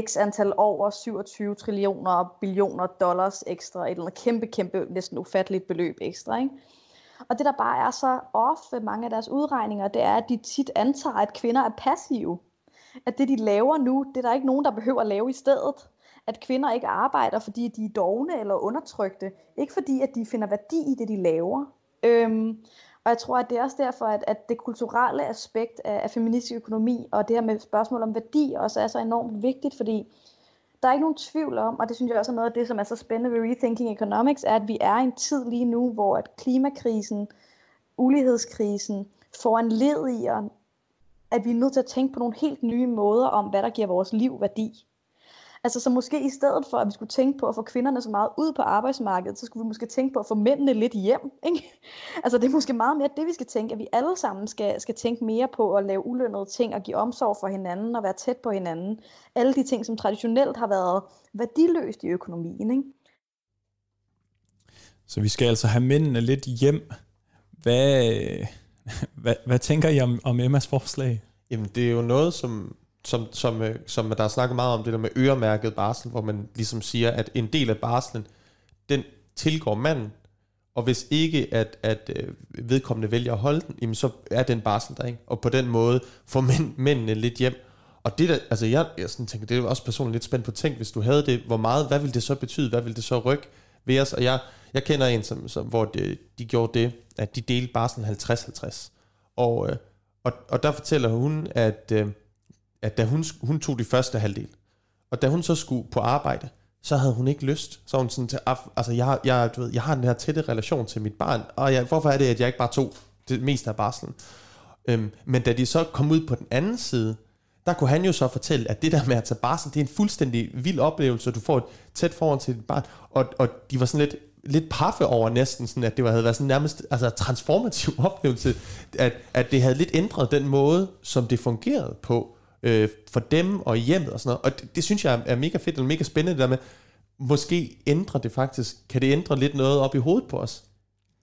x antal over syvogtyve trillioner og billioner dollars ekstra, et eller andet kæmpe, kæmpe, næsten ufatteligt beløb ekstra, ikke? Og det, der bare er så off ved mange af deres udregninger, det er, at de tit antager, at kvinder er passive. At det, de laver nu, det er der ikke nogen, der behøver at lave i stedet. At kvinder ikke arbejder, fordi de er dovne eller undertrykte. Ikke fordi, at de finder værdi i det, de laver. Øhm, og jeg tror, at det er også derfor, at, at det kulturelle aspekt af, af feministisk økonomi og det her med spørgsmål om værdi også er så enormt vigtigt, fordi der er ikke nogen tvivl om, og det synes jeg også er noget af det, som er så spændende ved Rethinking Economics, er, at vi er i en tid lige nu, hvor at klimakrisen, ulighedskrisen foranlediger, at vi er nødt til at tænke på nogle helt nye måder om, hvad der giver vores liv værdi. Altså så måske i stedet for, at vi skulle tænke på at få kvinderne så meget ud på arbejdsmarkedet, så skulle vi måske tænke på at få mændene lidt hjem. Ikke? Altså det er måske meget mere det, vi skal tænke, at vi alle sammen skal, skal tænke mere på at lave ulønnede ting og give omsorg for hinanden og være tæt på hinanden. Alle de ting, som traditionelt har været værdiløst i økonomien. Ikke? Så vi skal altså have mændene lidt hjem. Hvad, hvad, hvad tænker I om, om Emmas forslag? Jamen det er jo noget, som... Som, som, som der er snakket meget om, det der med øremærket barsel, hvor man ligesom siger, at en del af barslen, den tilgår manden, og hvis ikke at, at vedkommende vælger at holde den, jamen så er den barsel der, ikke? Og på den måde får mænd, mændene lidt hjem. Og det der, altså jeg, jeg sådan tænker, det er også personligt lidt spændt på, tænk, hvis du havde det, hvor meget, hvad ville det så betyde, hvad ville det så rykke ved os? Og jeg, jeg kender en, som, som, hvor de, de gjorde det, at de delte barslen halvtreds halvtreds, og, og, og der fortæller hun, at at da hun, hun tog de første halvdel, og da hun så skulle på arbejde, så havde hun ikke lyst. Så hun sådan til, altså jeg, jeg, du ved, jeg har den her tætte relation til mit barn, og jeg, hvorfor er det, at jeg ikke bare tog det meste af barslen? Øhm, men da de så kom ud på den anden side, der kunne han jo så fortælle, at det der med at tage barsel, det er en fuldstændig vild oplevelse, du får et tæt forhold til dit barn, og, og de var sådan lidt, lidt paffe over næsten, sådan at det havde været sådan nærmest altså transformativ oplevelse, at, at det havde lidt ændret den måde, som det fungerede på, for dem og hjemmet og sådan noget. Og det, det synes jeg er mega fedt og mega spændende, det der med, måske ændrer det faktisk, kan det ændre lidt noget op i hovedet på os?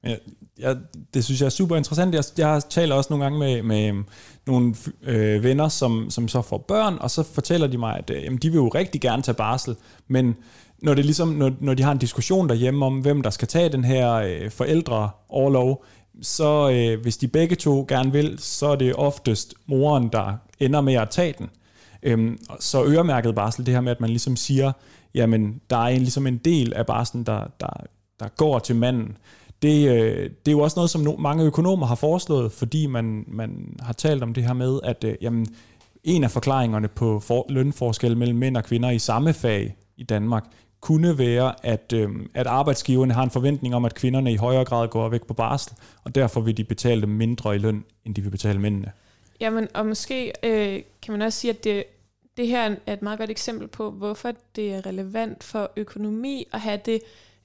Ja, jeg, det synes jeg er super interessant. Jeg, jeg taler også nogle gange med, med nogle øh, venner, som, som så får børn, og så fortæller de mig, at øh, jamen, de vil jo rigtig gerne tage barsel, men når, det ligesom, når, når de har en diskussion derhjemme om, hvem der skal tage den her øh, forældreorlov, så øh, hvis de begge to gerne vil, så er det oftest moren, der ender med at tage den. Øhm, så øremærket barsel, det her med, at man ligesom siger, jamen, der er en, ligesom en del af barslen, der, der, der går til manden. Det, øh, det er jo også noget, som no- mange økonomer har foreslået, fordi man, man har talt om det her med, at øh, jamen, en af forklaringerne på for- lønforskelle mellem mænd og kvinder i samme fag i Danmark, kunne være, at, øh, at arbejdsgiverne har en forventning om, at kvinderne i højere grad går væk på barsel, og derfor vil de betale dem mindre i løn, end de vil betale mændene. Jamen, og måske øh, kan man også sige, at det, det her er et meget godt eksempel på, hvorfor det er relevant for økonomi at have det,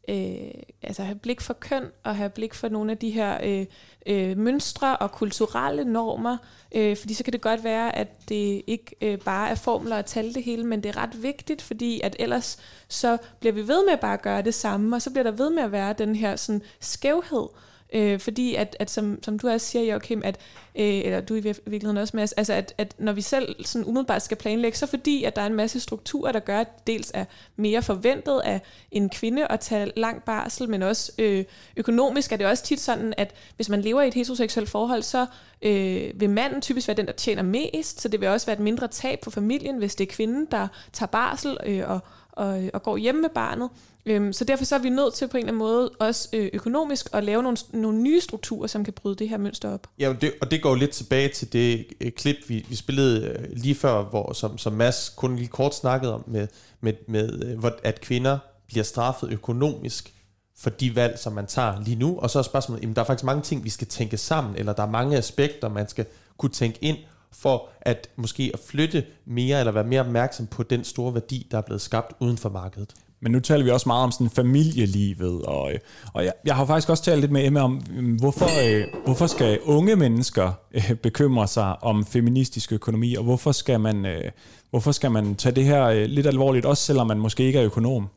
øh, altså have blik for køn, og have blik for nogle af de her øh, øh, mønstre og kulturelle normer, øh, fordi så kan det godt være, at det ikke øh, bare er formler og tal det hele, men det er ret vigtigt, fordi at ellers så bliver vi ved med bare at gøre det samme, og så bliver der ved med at være den her sådan, skævhed, Øh, fordi at, at som, som du også siger, Joachim, at, øh, eller du i virkeligheden også, Mads, altså at, at når vi selv sådan umiddelbart skal planlægge, så fordi at der er en masse strukturer, der gør, at dels er mere forventet af en kvinde at tage lang barsel, men også øh, økonomisk er det også tit sådan, at hvis man lever i et heteroseksuelt forhold, så øh, vil manden typisk være den, der tjener mest, så det vil også være et mindre tab på familien, hvis det er kvinden, der tager barsel øh, og, og, og går hjemme med barnet. Så derfor så er vi nødt til på en eller anden måde også økonomisk at lave nogle, nogle nye strukturer, som kan bryde det her mønster op. Ja, og det, og det går lidt tilbage til det klip, vi, vi spillede lige før, hvor, som, som Mads kun lige kort snakkede om, med, med, med, at kvinder bliver straffet økonomisk for de valg, som man tager lige nu. Og så er spørgsmålet, jamen der er faktisk mange ting, vi skal tænke sammen, eller der er mange aspekter, man skal kunne tænke ind, for at måske at flytte mere, eller være mere opmærksom på den store værdi, der er blevet skabt uden for markedet. Men nu taler vi også meget om sådan familielivet, og, og jeg, jeg har faktisk også talt lidt med Emma om, hvorfor, øh, hvorfor skal unge mennesker øh, bekymre sig om feministisk økonomi, og hvorfor skal man, øh, hvorfor skal man tage det her øh, lidt alvorligt, også selvom man måske ikke er økonom?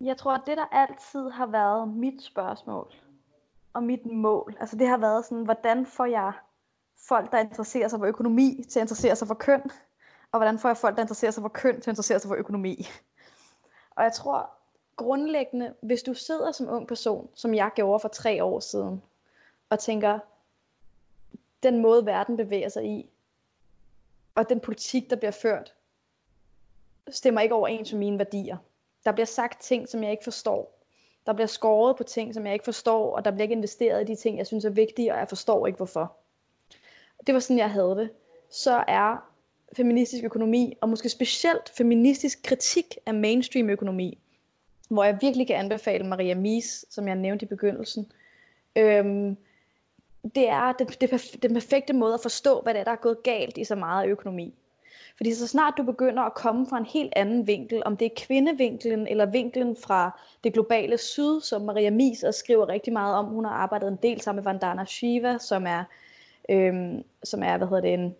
Jeg tror, at det der altid har været mit spørgsmål og mit mål, altså det har været sådan, hvordan får jeg folk, der interesserer sig for økonomi, til at interessere sig for køn, og hvordan får jeg folk, der interesserer sig for køn, til at interessere sig for økonomi? Og jeg tror grundlæggende, hvis du sidder som ung person, som jeg gjorde for tre år siden, og tænker, den måde verden bevæger sig i, og den politik, der bliver ført, stemmer ikke overens med mine værdier. Der bliver sagt ting, som jeg ikke forstår. Der bliver skåret på ting, som jeg ikke forstår, og der bliver ikke investeret i de ting, jeg synes er vigtige, og jeg forstår ikke hvorfor. Det var sådan, jeg havde det. Så er feministisk økonomi, og måske specielt feministisk kritik af mainstream økonomi, hvor jeg virkelig kan anbefale Maria Mies, som jeg nævnte i begyndelsen. Øhm, det er det, det, den perfekte måde at forstå, hvad det er, der er gået galt i så meget økonomi. Fordi så snart du begynder at komme fra en helt anden vinkel, om det er kvindevinklen eller vinklen fra det globale syd, som Maria Mies også skriver rigtig meget om. Hun har arbejdet en del sammen med Vandana Shiva, som er, øhm, som er hvad hedder det, en...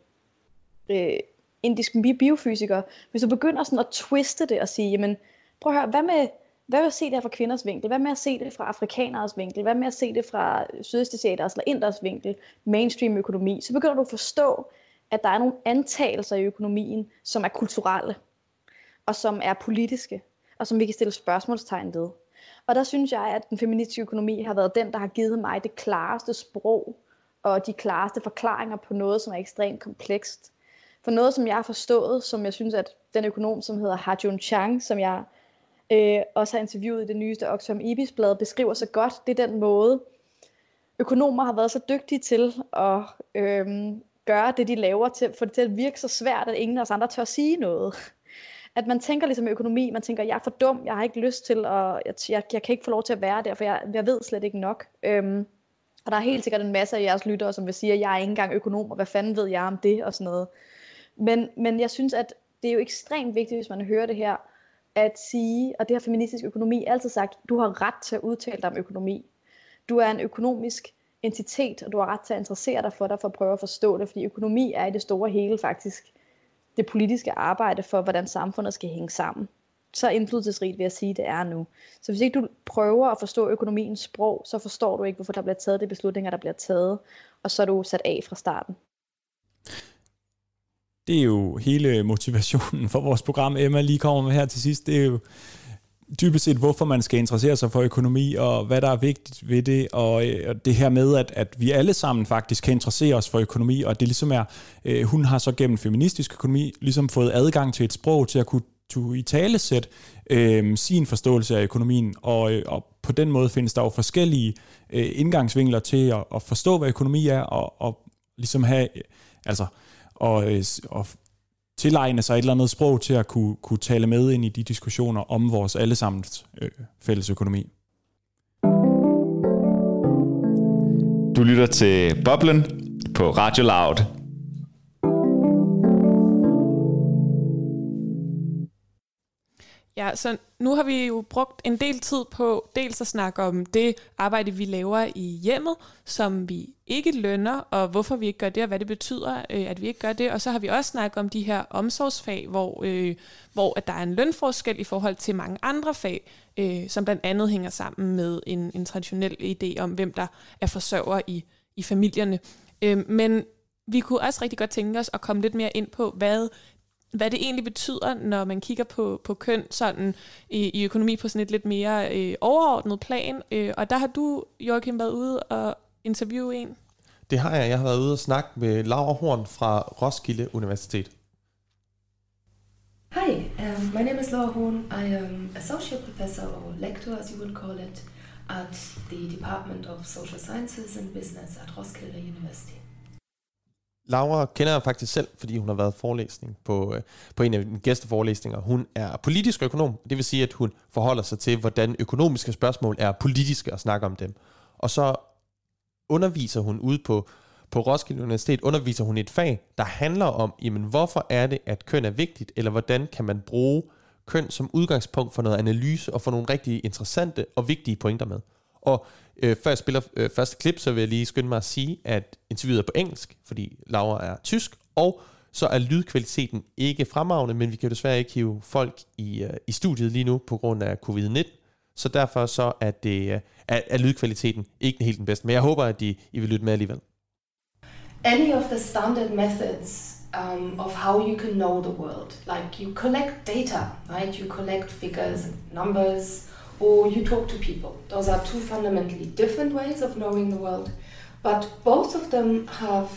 Øh, indisk biofysiker. Hvis du begynder sådan at twiste det og sige, jamen prøv at høre, hvad med, hvad med at se det her fra kvinders vinkel? Hvad med at se det fra afrikaneres vinkel? Hvad med at se det fra sydøstasiaters eller inders vinkel? Mainstream økonomi. Så begynder du at forstå, at der er nogle antagelser i økonomien, som er kulturelle, og som er politiske, og som vi kan stille spørgsmålstegn ved. Og der synes jeg, at den feministiske økonomi har været den, der har givet mig det klareste sprog, og de klareste forklaringer på noget, som er ekstremt komplekst. For noget, som jeg har forstået, som jeg synes, at den økonom, som hedder Ha-Joon Chang, som jeg øh, også har interviewet i det nyeste Oxfam Ibis-blad, beskriver så godt, det er den måde, økonomer har været så dygtige til at øh, gøre det, de laver, til, for det til at virke så svært, at ingen af os andre tør sige noget. At man tænker ligesom økonomi, man tænker, jeg er for dum, jeg har ikke lyst til, og jeg, jeg, jeg kan ikke få lov til at være der, for jeg, jeg ved slet ikke nok. Øhm, og der er helt sikkert en masse af jeres lyttere, som vil sige, at jeg er ikke engang økonom, og hvad fanden ved jeg om det, og sådan noget. Men, men jeg synes, at det er jo ekstremt vigtigt, hvis man hører det her, at sige, og det har feministisk økonomi altid sagt, du har ret til at udtale dig om økonomi. Du er en økonomisk entitet, og du har ret til at interessere dig for dig, for at prøve at forstå det, fordi økonomi er i det store hele faktisk det politiske arbejde for, hvordan samfundet skal hænge sammen. Så indflydelsesrigt vil jeg sige, det er nu. Så hvis ikke du prøver at forstå økonomiens sprog, så forstår du ikke, hvorfor der bliver taget de beslutninger, der bliver taget, og så er du sat af fra starten. Det er jo hele motivationen for vores program, Emma lige kommer med her til sidst. Det er jo dybest set, hvorfor man skal interessere sig for økonomi, og hvad der er vigtigt ved det, og det her med, at, at vi alle sammen faktisk kan interessere os for økonomi, og det ligesom er, øh, hun har så gennem feministisk økonomi ligesom fået adgang til et sprog til at kunne i talesæt øh, sin forståelse af økonomien, og, og på den måde findes der jo forskellige øh, indgangsvinkler til at, at forstå, hvad økonomi er, og, og ligesom have, øh, altså Og, og tilegne sig et eller andet sprog til at kunne, kunne tale med ind i de diskussioner om vores allesammens øh, fælles økonomi. Du lytter til Boblen på Radio Loud. Ja, så nu har vi jo brugt en del tid på dels at snakke om det arbejde, vi laver i hjemmet, som vi ikke lønner, og hvorfor vi ikke gør det, og hvad det betyder, øh, at vi ikke gør det. Og så har vi også snakket om de her omsorgsfag, hvor, øh, hvor at der er en lønforskel i forhold til mange andre fag, øh, som blandt andet hænger sammen med en, en traditionel idé om, hvem der er forsørger i, i familierne. Øh, men vi kunne også rigtig godt tænke os at komme lidt mere ind på, hvad... hvad det egentlig betyder, når man kigger på, på køn sådan, i, i økonomi på sådan et lidt mere øh, overordnet plan. Øh, og der har du, Joachim, været ude og interviewe en. Det har jeg. Jeg har været ude og snakke med Laura Horn fra Roskilde Universitet. Hi, um, my name is Laura Horn. I am associate professor or lecturer, as you would call it, at the Department of Social Sciences and Business at Roskilde Universitet. Laura kender jeg faktisk selv, fordi hun har været forelæsning på, på en af mine gæsteforelæsninger. Hun er politisk økonom, det vil sige, at hun forholder sig til, hvordan økonomiske spørgsmål er politiske og snakker om dem. Og så underviser hun ude på, på Roskilde Universitet, underviser hun et fag, der handler om, jamen, hvorfor er det, at køn er vigtigt, eller hvordan kan man bruge køn som udgangspunkt for noget analyse og for nogle rigtig interessante og vigtige pointer med. Og øh, før jeg spiller øh, første klip, så vil jeg lige skynde mig at sige, at interviewet er på engelsk, fordi Laura er tysk, og så er lydkvaliteten ikke fremragende, men vi kan desværre ikke hive folk i, øh, i studiet lige nu på grund af covid nitten, så derfor så er, det, øh, er, er lydkvaliteten ikke helt den bedste, men jeg håber, at I, I vil lytte med alligevel. Any of the standard methods um, of how you can know the world, like you collect data, right? You collect figures and numbers, or you talk to people. Those are two fundamentally different ways of knowing the world, but both of them have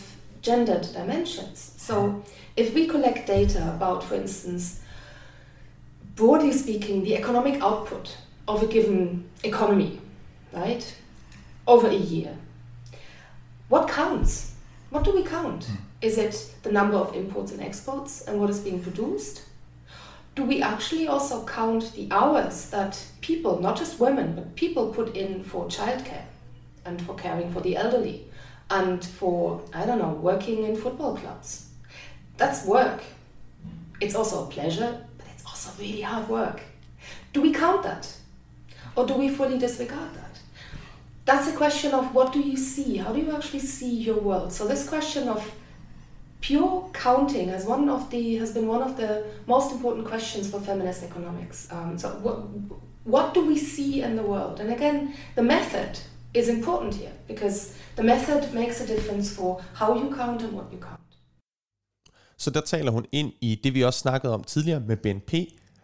gendered dimensions. So if we collect data about, for instance, broadly speaking, the economic output of a given economy, right, over a year, what counts? What do we count? Is it the number of imports and exports and what is being produced? Do we actually also count the hours that people, not just women, but people put in for childcare and for caring for the elderly and for, I don't know, working in football clubs? That's work. It's also a pleasure, but it's also really hard work. Do we count that? Or do we fully disregard that? That's a question of what do you see? How do you actually see your world? So this question of pure counting has one of the has been one of the most important questions for feminist economics. Um, so what what do we see in the world? And again, the method is important here because the method makes a difference for how you count and what you count. Så der taler hun ind i det vi også snakkede om tidligere med B N P,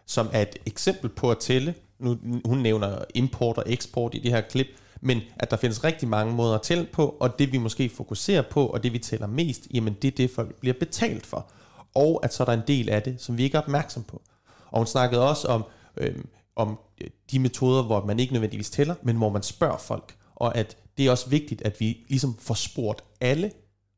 som er et eksempel på at tælle. Nu hun nævner import og eksport i det her klip, men at der findes rigtig mange måder at tælle på, og det vi måske fokuserer på, og det vi tæller mest, jamen det er det, folk bliver betalt for. Og at så er der en del af det, som vi ikke er opmærksom på. Og hun snakkede også om, øh, om de metoder, hvor man ikke nødvendigvis tæller, men hvor man spørger folk. Og at det er også vigtigt, at vi ligesom får spurgt alle,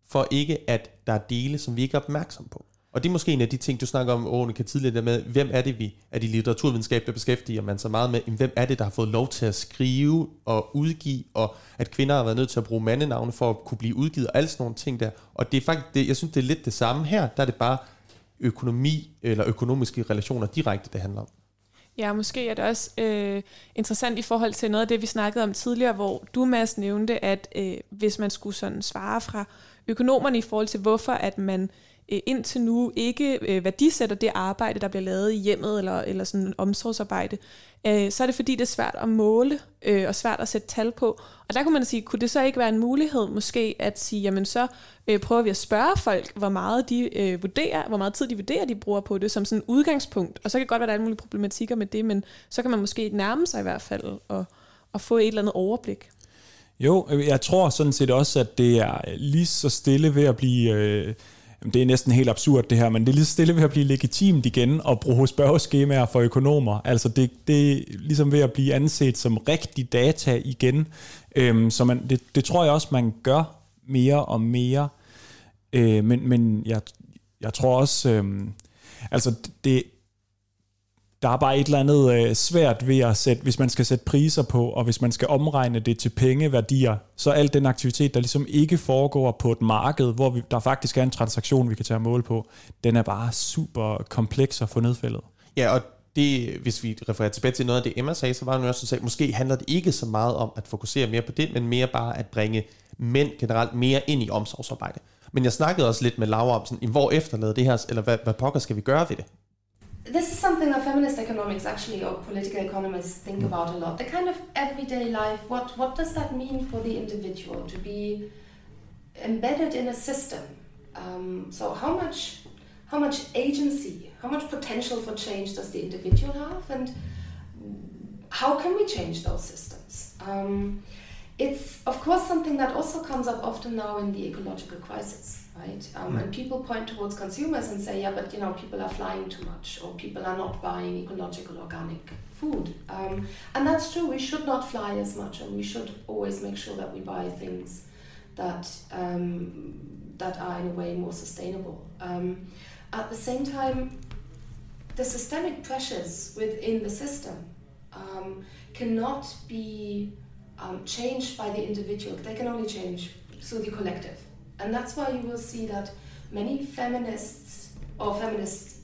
for ikke at der er dele, som vi ikke er opmærksom på. Og det er måske en af de ting, du snakker om, Årnika, tidligere med, hvem er det vi, er det litteraturvidenskab, der beskæftiger man så meget med, hvem er det, der har fået lov til at skrive og udgive, og at kvinder har været nødt til at bruge mandenavne for at kunne blive udgivet, og alle sådan nogle ting der. Og det er faktisk, det, jeg synes, det er lidt det samme her, der er det bare økonomi eller økonomiske relationer direkte, det handler om. Ja, måske er det også øh, interessant i forhold til noget af det, vi snakkede om tidligere, hvor du, Mads, nævnte, at øh, hvis man skulle sådan svare fra økonomerne i forhold til, hvorfor at man indtil nu ikke værdisætter det arbejde, der bliver lavet i hjemmet eller, eller sådan omsorgsarbejde, så er det fordi, det er svært at måle og svært at sætte tal på. Og der kunne man sige, kunne det så ikke være en mulighed måske at sige, jamen så prøver vi at spørge folk, hvor meget de vurderer, hvor meget tid de vurderer, de bruger på det som sådan et udgangspunkt. Og så kan det godt være, der er alle mulige problematikker med det, men så kan man måske nærme sig i hvert fald og, og få et eller andet overblik. Jo, jeg tror sådan set også, at det er lige så stille ved at blive... Øh Det er næsten helt absurd det her, men det er lige stille ved at blive legitimt igen og bruge spørgeskemaer for økonomer. Altså det, det er ligesom ved at blive anset som rigtig data igen. Øhm, så man, det, det tror jeg også, man gør mere og mere. Øh, men men jeg, jeg tror også, øhm, altså det, der er bare et eller andet øh, svært ved at sætte, hvis man skal sætte priser på, og hvis man skal omregne det til pengeværdier, så al den aktivitet, der ligesom ikke foregår på et marked, hvor vi, der faktisk er en transaktion, vi kan tage at måle på, den er bare super kompleks at få nedfældet. Ja, og det, hvis vi refererer tilbage til noget af det, Emma sagde, så var det også, at måske handler det ikke så meget om at fokusere mere på det, men mere bare at bringe mænd generelt mere ind i omsorgsarbejde. Men jeg snakkede også lidt med Laura om, sådan, hvor efterlader det her, eller hvad, hvad pokker skal vi gøre ved det? This is something that feminist economics actually, or political economists, think about a lot. The kind of everyday life, what, what does that mean for the individual to be embedded in a system? Um, so how much, how much agency, how much potential for change does the individual have? And how can we change those systems? Um, it's, of course, something that also comes up often now in the ecological crisis. Right? Um, and people point towards consumers and say, yeah, but you know, people are flying too much, or people are not buying ecological organic food. Um, and that's true, we should not fly as much, and we should always make sure that we buy things that um, that are in a way more sustainable. Um, at the same time, the systemic pressures within the system um, cannot be um, changed by the individual, they can only change through the collective. And that's why you will see that many feminists or feminist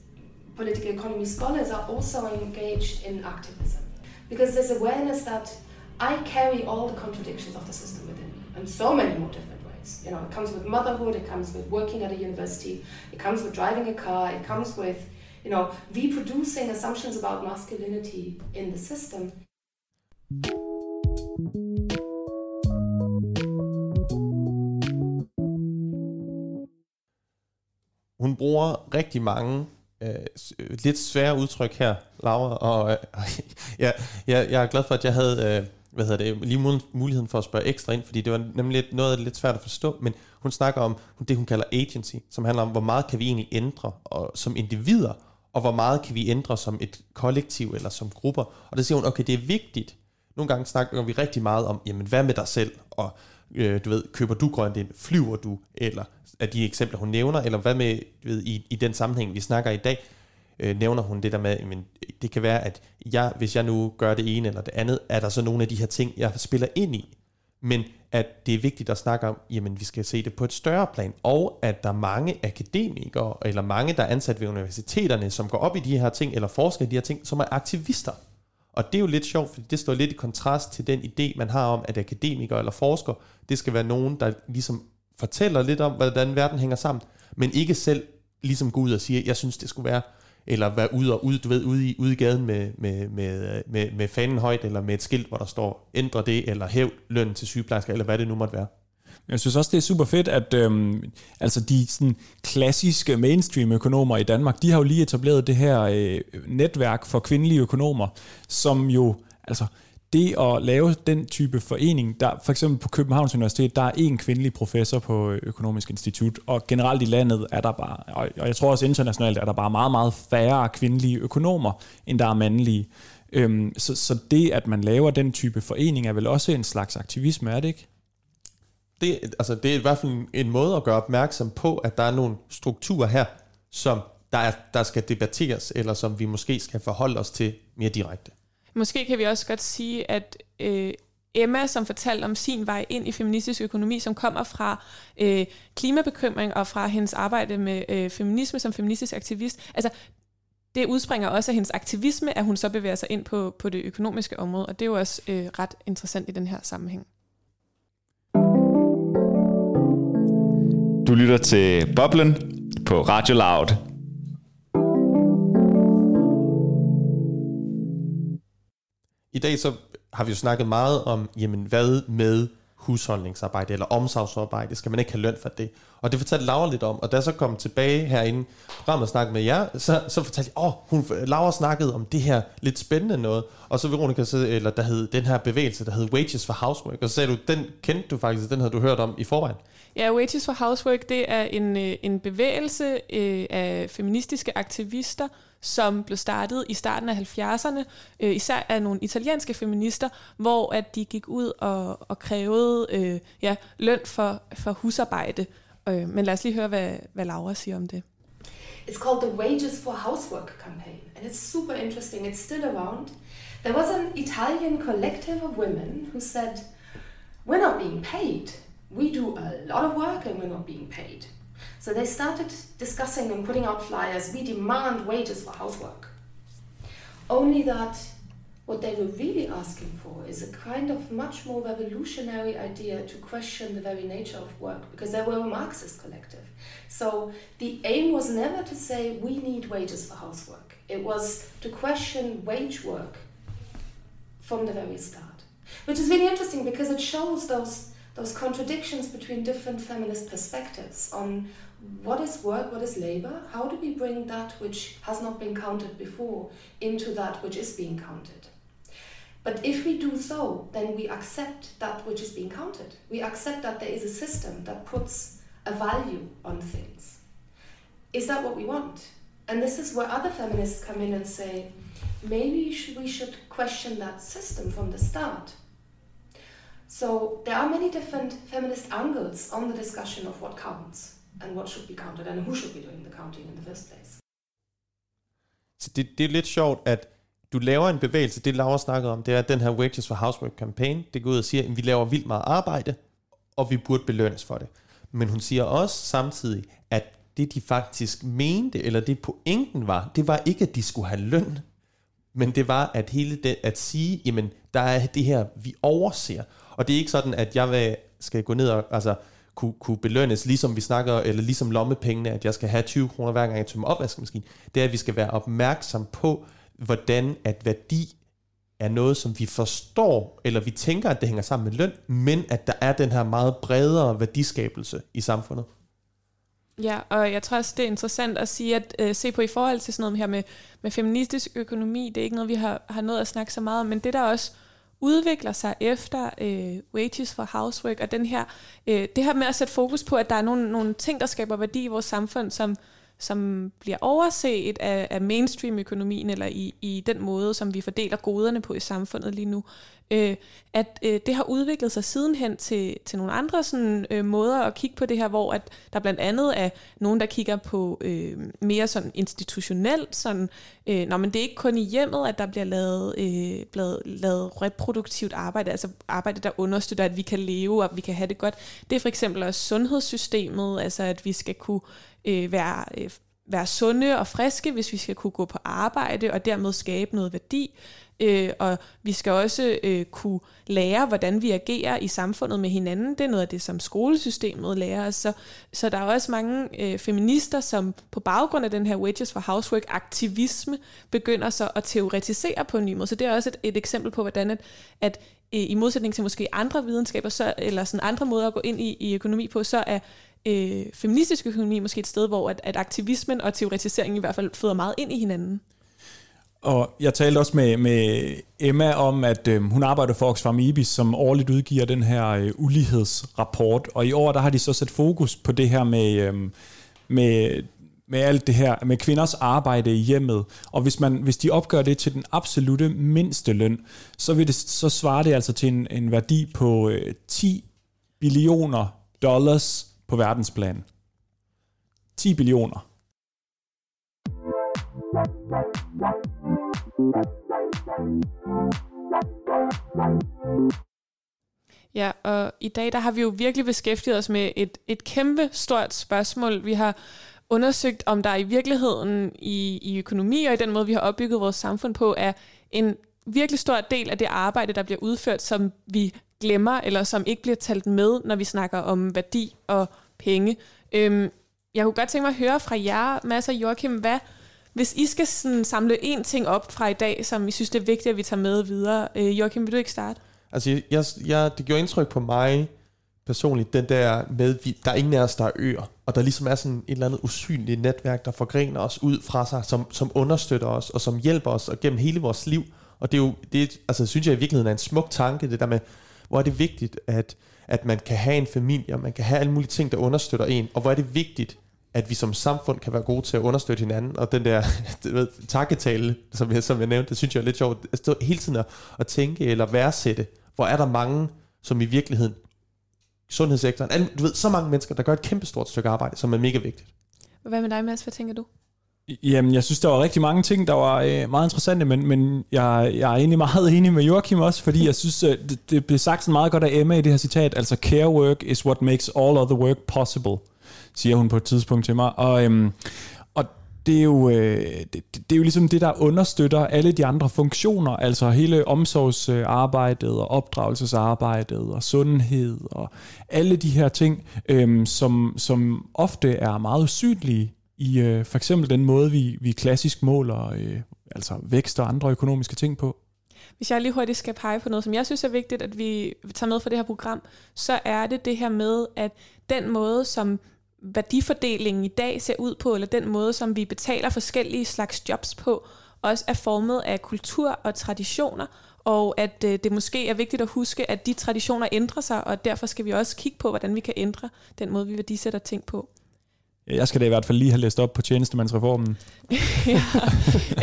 political economy scholars are also engaged in activism. Because there's awareness that I carry all the contradictions of the system within me in so many more different ways. You know, it comes with motherhood, it comes with working at a university, it comes with driving a car, it comes with, you know, reproducing assumptions about masculinity in the system. Hun bruger rigtig mange øh, lidt svære udtryk her, Laura, og øh, ja, jeg, jeg er glad for, at jeg havde øh, hvad hedder det, lige muligheden for at spørge ekstra ind, fordi det var nemlig noget af det lidt svært at forstå, men hun snakker om det, hun kalder agency, som handler om, hvor meget kan vi egentlig ændre og, som individer, og hvor meget kan vi ændre som et kollektiv eller som grupper. Og det siger hun, okay, det er vigtigt. Nogle gange snakker vi rigtig meget om, jamen hvad med dig selv, og du ved, køber du grønt ind, flyver du, eller af de eksempler, hun nævner, eller hvad med, du ved, i, i den sammenhæng, vi snakker i dag, øh, nævner hun det der med, men det kan være, at jeg, hvis jeg nu gør det ene eller det andet, er der så nogle af de her ting, jeg spiller ind i, men at det er vigtigt at snakke om, jamen vi skal se det på et større plan, og at der er mange akademikere, eller mange, der er ansat ved universiteterne, som går op i de her ting, eller forsker i de her ting, som er aktivister. Og det er jo lidt sjovt, fordi det står lidt i kontrast til den idé, man har om, at akademikere eller forskere, det skal være nogen, der ligesom fortæller lidt om, hvordan verden hænger sammen, men ikke selv ligesom går ud og siger, jeg synes, det skulle være, eller være ude og ude, du ved, ude i, ude i gaden med, med, med, med, med fanen højt, eller med et skilt, hvor der står, ændre det, eller hæv løn til sygeplejersker, eller hvad det nu måtte være. Jeg synes også, det er super fedt, at øhm, altså de sådan, klassiske mainstream-økonomer i Danmark, de har jo lige etableret det her øh, netværk for kvindelige økonomer, som jo, altså det at lave den type forening, der for eksempel på Københavns Universitet, der er en kvindelig professor på Økonomisk Institut, og generelt i landet er der bare, og jeg tror også internationalt, er der bare meget, meget færre kvindelige økonomer, end der er mandlige. Øhm, så, så det, at man laver den type forening, er vel også en slags aktivisme, er det ikke? Det, altså det er i hvert fald en, en måde at gøre opmærksom på, at der er nogle strukturer her, som der, er, der skal debatteres, eller som vi måske skal forholde os til mere direkte. Måske kan vi også godt sige, at øh, Emma, som fortalte om sin vej ind i feministisk økonomi, som kommer fra øh, klimabekymring og fra hendes arbejde med øh, feminisme som feministisk aktivist, altså det udspringer også af hendes aktivisme, at hun så bevæger sig ind på, på det økonomiske område, og det er jo også øh, ret interessant i den her sammenhæng. Du lytter til Boblen på Radio Loud. I dag så har vi jo snakket meget om, jamen hvad med husholdningsarbejde eller omsorgsarbejde, skal man ikke have løn for det? Og det fortalte Laura lidt om, og da jeg så kom tilbage herinde programmet og snakkede med jer, så, så fortalte jeg, åh, hun, Laura snakkede om det her lidt spændende noget, og så Veronica, så, eller der hed den her bevægelse, der hed Wages for Housework, og så sagde du, den kendte du faktisk, den havde du hørt om i forvejen. Ja, Wages for Housework, det er en, en bevægelse øh, af feministiske aktivister, som blev startet i starten af halvfjerdserne, øh, især af nogle italienske feminister, hvor at de gik ud og, og krævede øh, ja, løn for, for husarbejde. Øh, men lad os lige høre, hvad, hvad Laura siger om det. It's called the Wages for Housework campaign, and it's super interesting. It's still around. There was an Italian collective of women who said, we're not being paid. We do a lot of work and we're not being paid. So they started discussing and putting out flyers, we demand wages for housework. Only that what they were really asking for is a kind of much more revolutionary idea to question the very nature of work, because they were a Marxist collective. So the aim was never to say we need wages for housework. It was to question wage work from the very start, which is really interesting because it shows those those contradictions between different feminist perspectives on what is work, what is labor, how do we bring that which has not been counted before into that which is being counted. But if we do so, then we accept that which is being counted. We accept that there is a system that puts a value on things. Is that what we want? And this is where other feminists come in and say, maybe we should question that system from the start. So there are many different feminist angles on the discussion of what counts and what should be counted and who should be doing the counting in the first place. Så det, det er lidt sjovt, at du laver en bevægelse, det Laura snakkede om, det er den her Wages for Housework campaign, det går ud og siger, at vi laver vildt meget arbejde, og vi burde belønnes for det. Men hun siger også samtidig, at det de faktisk mente, eller det pointen var, det var ikke, at de skulle have løn, men det var at hele det, at sige, jamen der er det her, vi overser. Og det er ikke sådan, at jeg skal gå ned og altså, kunne, kunne belønnes, ligesom vi snakker, eller ligesom lommepengene, at jeg skal have tyve kroner hver gang jeg tømmer opvaskemaskinen. Det er, at vi skal være opmærksom på, hvordan at værdi er noget, som vi forstår, eller vi tænker, at det hænger sammen med løn, men at der er den her meget bredere værdiskabelse i samfundet. Ja, og jeg tror også, det er interessant at sige, at øh, se på i forhold til sådan noget her med, med feministisk økonomi, det er ikke noget, vi har, har nået at snakke så meget om, men det der også udvikler sig efter øh, Wages for Housework, og den her, øh, det her med at sætte fokus på, at der er nogle, nogle ting, der skaber værdi i vores samfund, som, som bliver overset af, af mainstream-økonomien, eller i, i den måde, som vi fordeler goderne på i samfundet lige nu, øh, at øh, det har udviklet sig sidenhen til, til nogle andre sådan, øh, måder at kigge på det her, hvor at der blandt andet er nogen, der kigger på øh, mere sådan institutionelt, sådan, øh, nå, men det er ikke kun i hjemmet, at der bliver lavet, øh, blevet, lavet reproduktivt arbejde, altså arbejde, der understøtter, at vi kan leve, og vi kan have det godt. Det er for eksempel også sundhedssystemet, altså at vi skal kunne Øh, være, øh, være sunde og friske, hvis vi skal kunne gå på arbejde og dermed skabe noget værdi. Øh, og vi skal også øh, kunne lære, hvordan vi agerer i samfundet med hinanden. Det er noget af det, som skolesystemet lærer os. Så, så der er også mange øh, feminister, som på baggrund af den her Wages for Housework-aktivisme begynder så at teoretisere på en ny måde. Så det er også et, et eksempel på, hvordan at, at øh, i modsætning til måske andre videnskaber, så, eller sådan andre måder at gå ind i, i økonomi på, så er Øh, feministisk økonomi måske et sted, hvor at, at aktivismen og teoretiseringen i hvert fald føder meget ind i hinanden. Og jeg talte også med, med Emma om, at øh, hun arbejder for Oxfam Ibis, som årligt udgiver den her øh, ulighedsrapport, og i år der har de så sat fokus på det her med, øh, med, med alt det her, med kvinders arbejde i hjemmet, og hvis, man, hvis de opgør det til den absolute mindste løn, så, vil det, så svarer det altså til en, en værdi på øh, ti billioner dollars på verdensplan. ti billioner. Ja, og i dag der har vi jo virkelig beskæftiget os med et, et kæmpe stort spørgsmål. Vi har undersøgt, om der i virkeligheden i, i økonomi og i den måde, vi har opbygget vores samfund på, er en virkelig stor del af det arbejde, der bliver udført, som vi glemmer, eller som ikke bliver talt med, når vi snakker om værdi og penge. Øhm, jeg kunne godt tænke mig at høre fra jer, Mads og Joachim, hvad, hvis I skal sådan samle én ting op fra i dag, som I synes, det er vigtigt, at vi tager med videre. Øh, Joachim, vil du ikke starte? Altså, jeg, jeg, det gjorde indtryk på mig personligt, den der med, der er ingen af os, der er øer, og der ligesom er sådan et eller andet usynligt netværk, der forgrener os ud fra sig, som, som understøtter os, og som hjælper os og gennem hele vores liv. Og det er jo, det, altså, synes jeg i virkeligheden er en smuk tanke, det der med, hvor er det vigtigt, at, at man kan have en familie, og man kan have alle mulige ting, der understøtter en, og hvor er det vigtigt, at vi som samfund kan være gode til at understøtte hinanden, og den der ved, takketale, som jeg, som jeg nævnte, det synes jeg er lidt sjovt, at stå hele tiden at tænke eller værdsætte, hvor er der mange, som i virkeligheden, sundhedssektoren, alle, du ved, så mange mennesker, der gør et kæmpestort stykke arbejde, som er mega vigtigt. Hvad med dig, Mads? Hvad tænker du? Jamen, jeg synes, der var rigtig mange ting, der var øh, meget interessante, men, men jeg, jeg er egentlig meget enig med Joachim også, fordi jeg synes, det, det blev sagt meget godt af Emma i det her citat, altså, care work is what makes all other work possible, siger hun på et tidspunkt til mig, og, øhm, og det, er jo, øh, det, det er jo ligesom det, der understøtter alle de andre funktioner, altså hele omsorgsarbejdet og opdragelsesarbejdet og sundhed og alle de her ting, øh, som, som ofte er meget usynlige, i øh, for eksempel den måde, vi, vi klassisk måler øh, altså vækst og andre økonomiske ting på. Hvis jeg lige hurtigt skal pege på noget, som jeg synes er vigtigt, at vi tager med for det her program, så er det det her med, at den måde, som værdifordelingen i dag ser ud på, eller den måde, som vi betaler forskellige slags jobs på, også er formet af kultur og traditioner, og at øh, det måske er vigtigt at huske, at de traditioner ændrer sig, og derfor skal vi også kigge på, hvordan vi kan ændre den måde, vi værdisætter ting på. Jeg skal da i hvert fald lige have læst op på tjenestemandsreformen. Ja.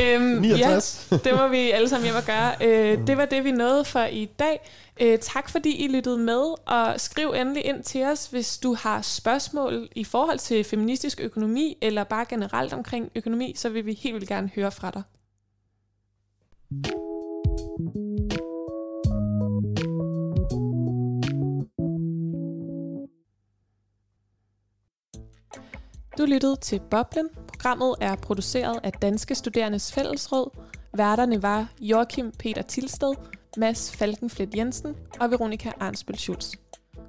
øhm, ja, det må vi alle sammen hjem at gøre. Øh, det var det, vi nåede for i dag. Øh, tak fordi I lyttede med, og skriv endelig ind til os, hvis du har spørgsmål i forhold til feministisk økonomi, eller bare generelt omkring økonomi, så vil vi helt vildt gerne høre fra dig. Du lyttede til Boblen. Programmet er produceret af Danske Studerendes Fællesråd. Værterne var Joachim Peter Tilsted, Mads Falkenflet Jensen og Veronika Arnsbøl-Schultz.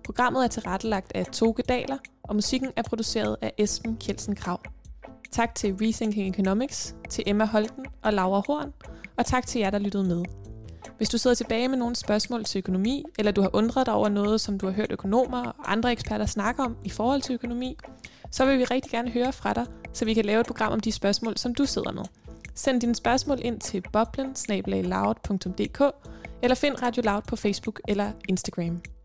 Programmet er tilrettelagt af Toke Daler, og musikken er produceret af Esben Kjeldsen Krav. Tak til Rethinking Economics, til Emma Holden og Laura Horn, og tak til jer, der lyttede med. Hvis du sidder tilbage med nogle spørgsmål til økonomi, eller du har undret dig over noget, som du har hørt økonomer og andre eksperter snakke om i forhold til økonomi, så vil vi rigtig gerne høre fra dig, så vi kan lave et program om de spørgsmål, som du sidder med. Send dine spørgsmål ind til boblen bindestreg loud punktum d k eller find Radio Loud på Facebook eller Instagram.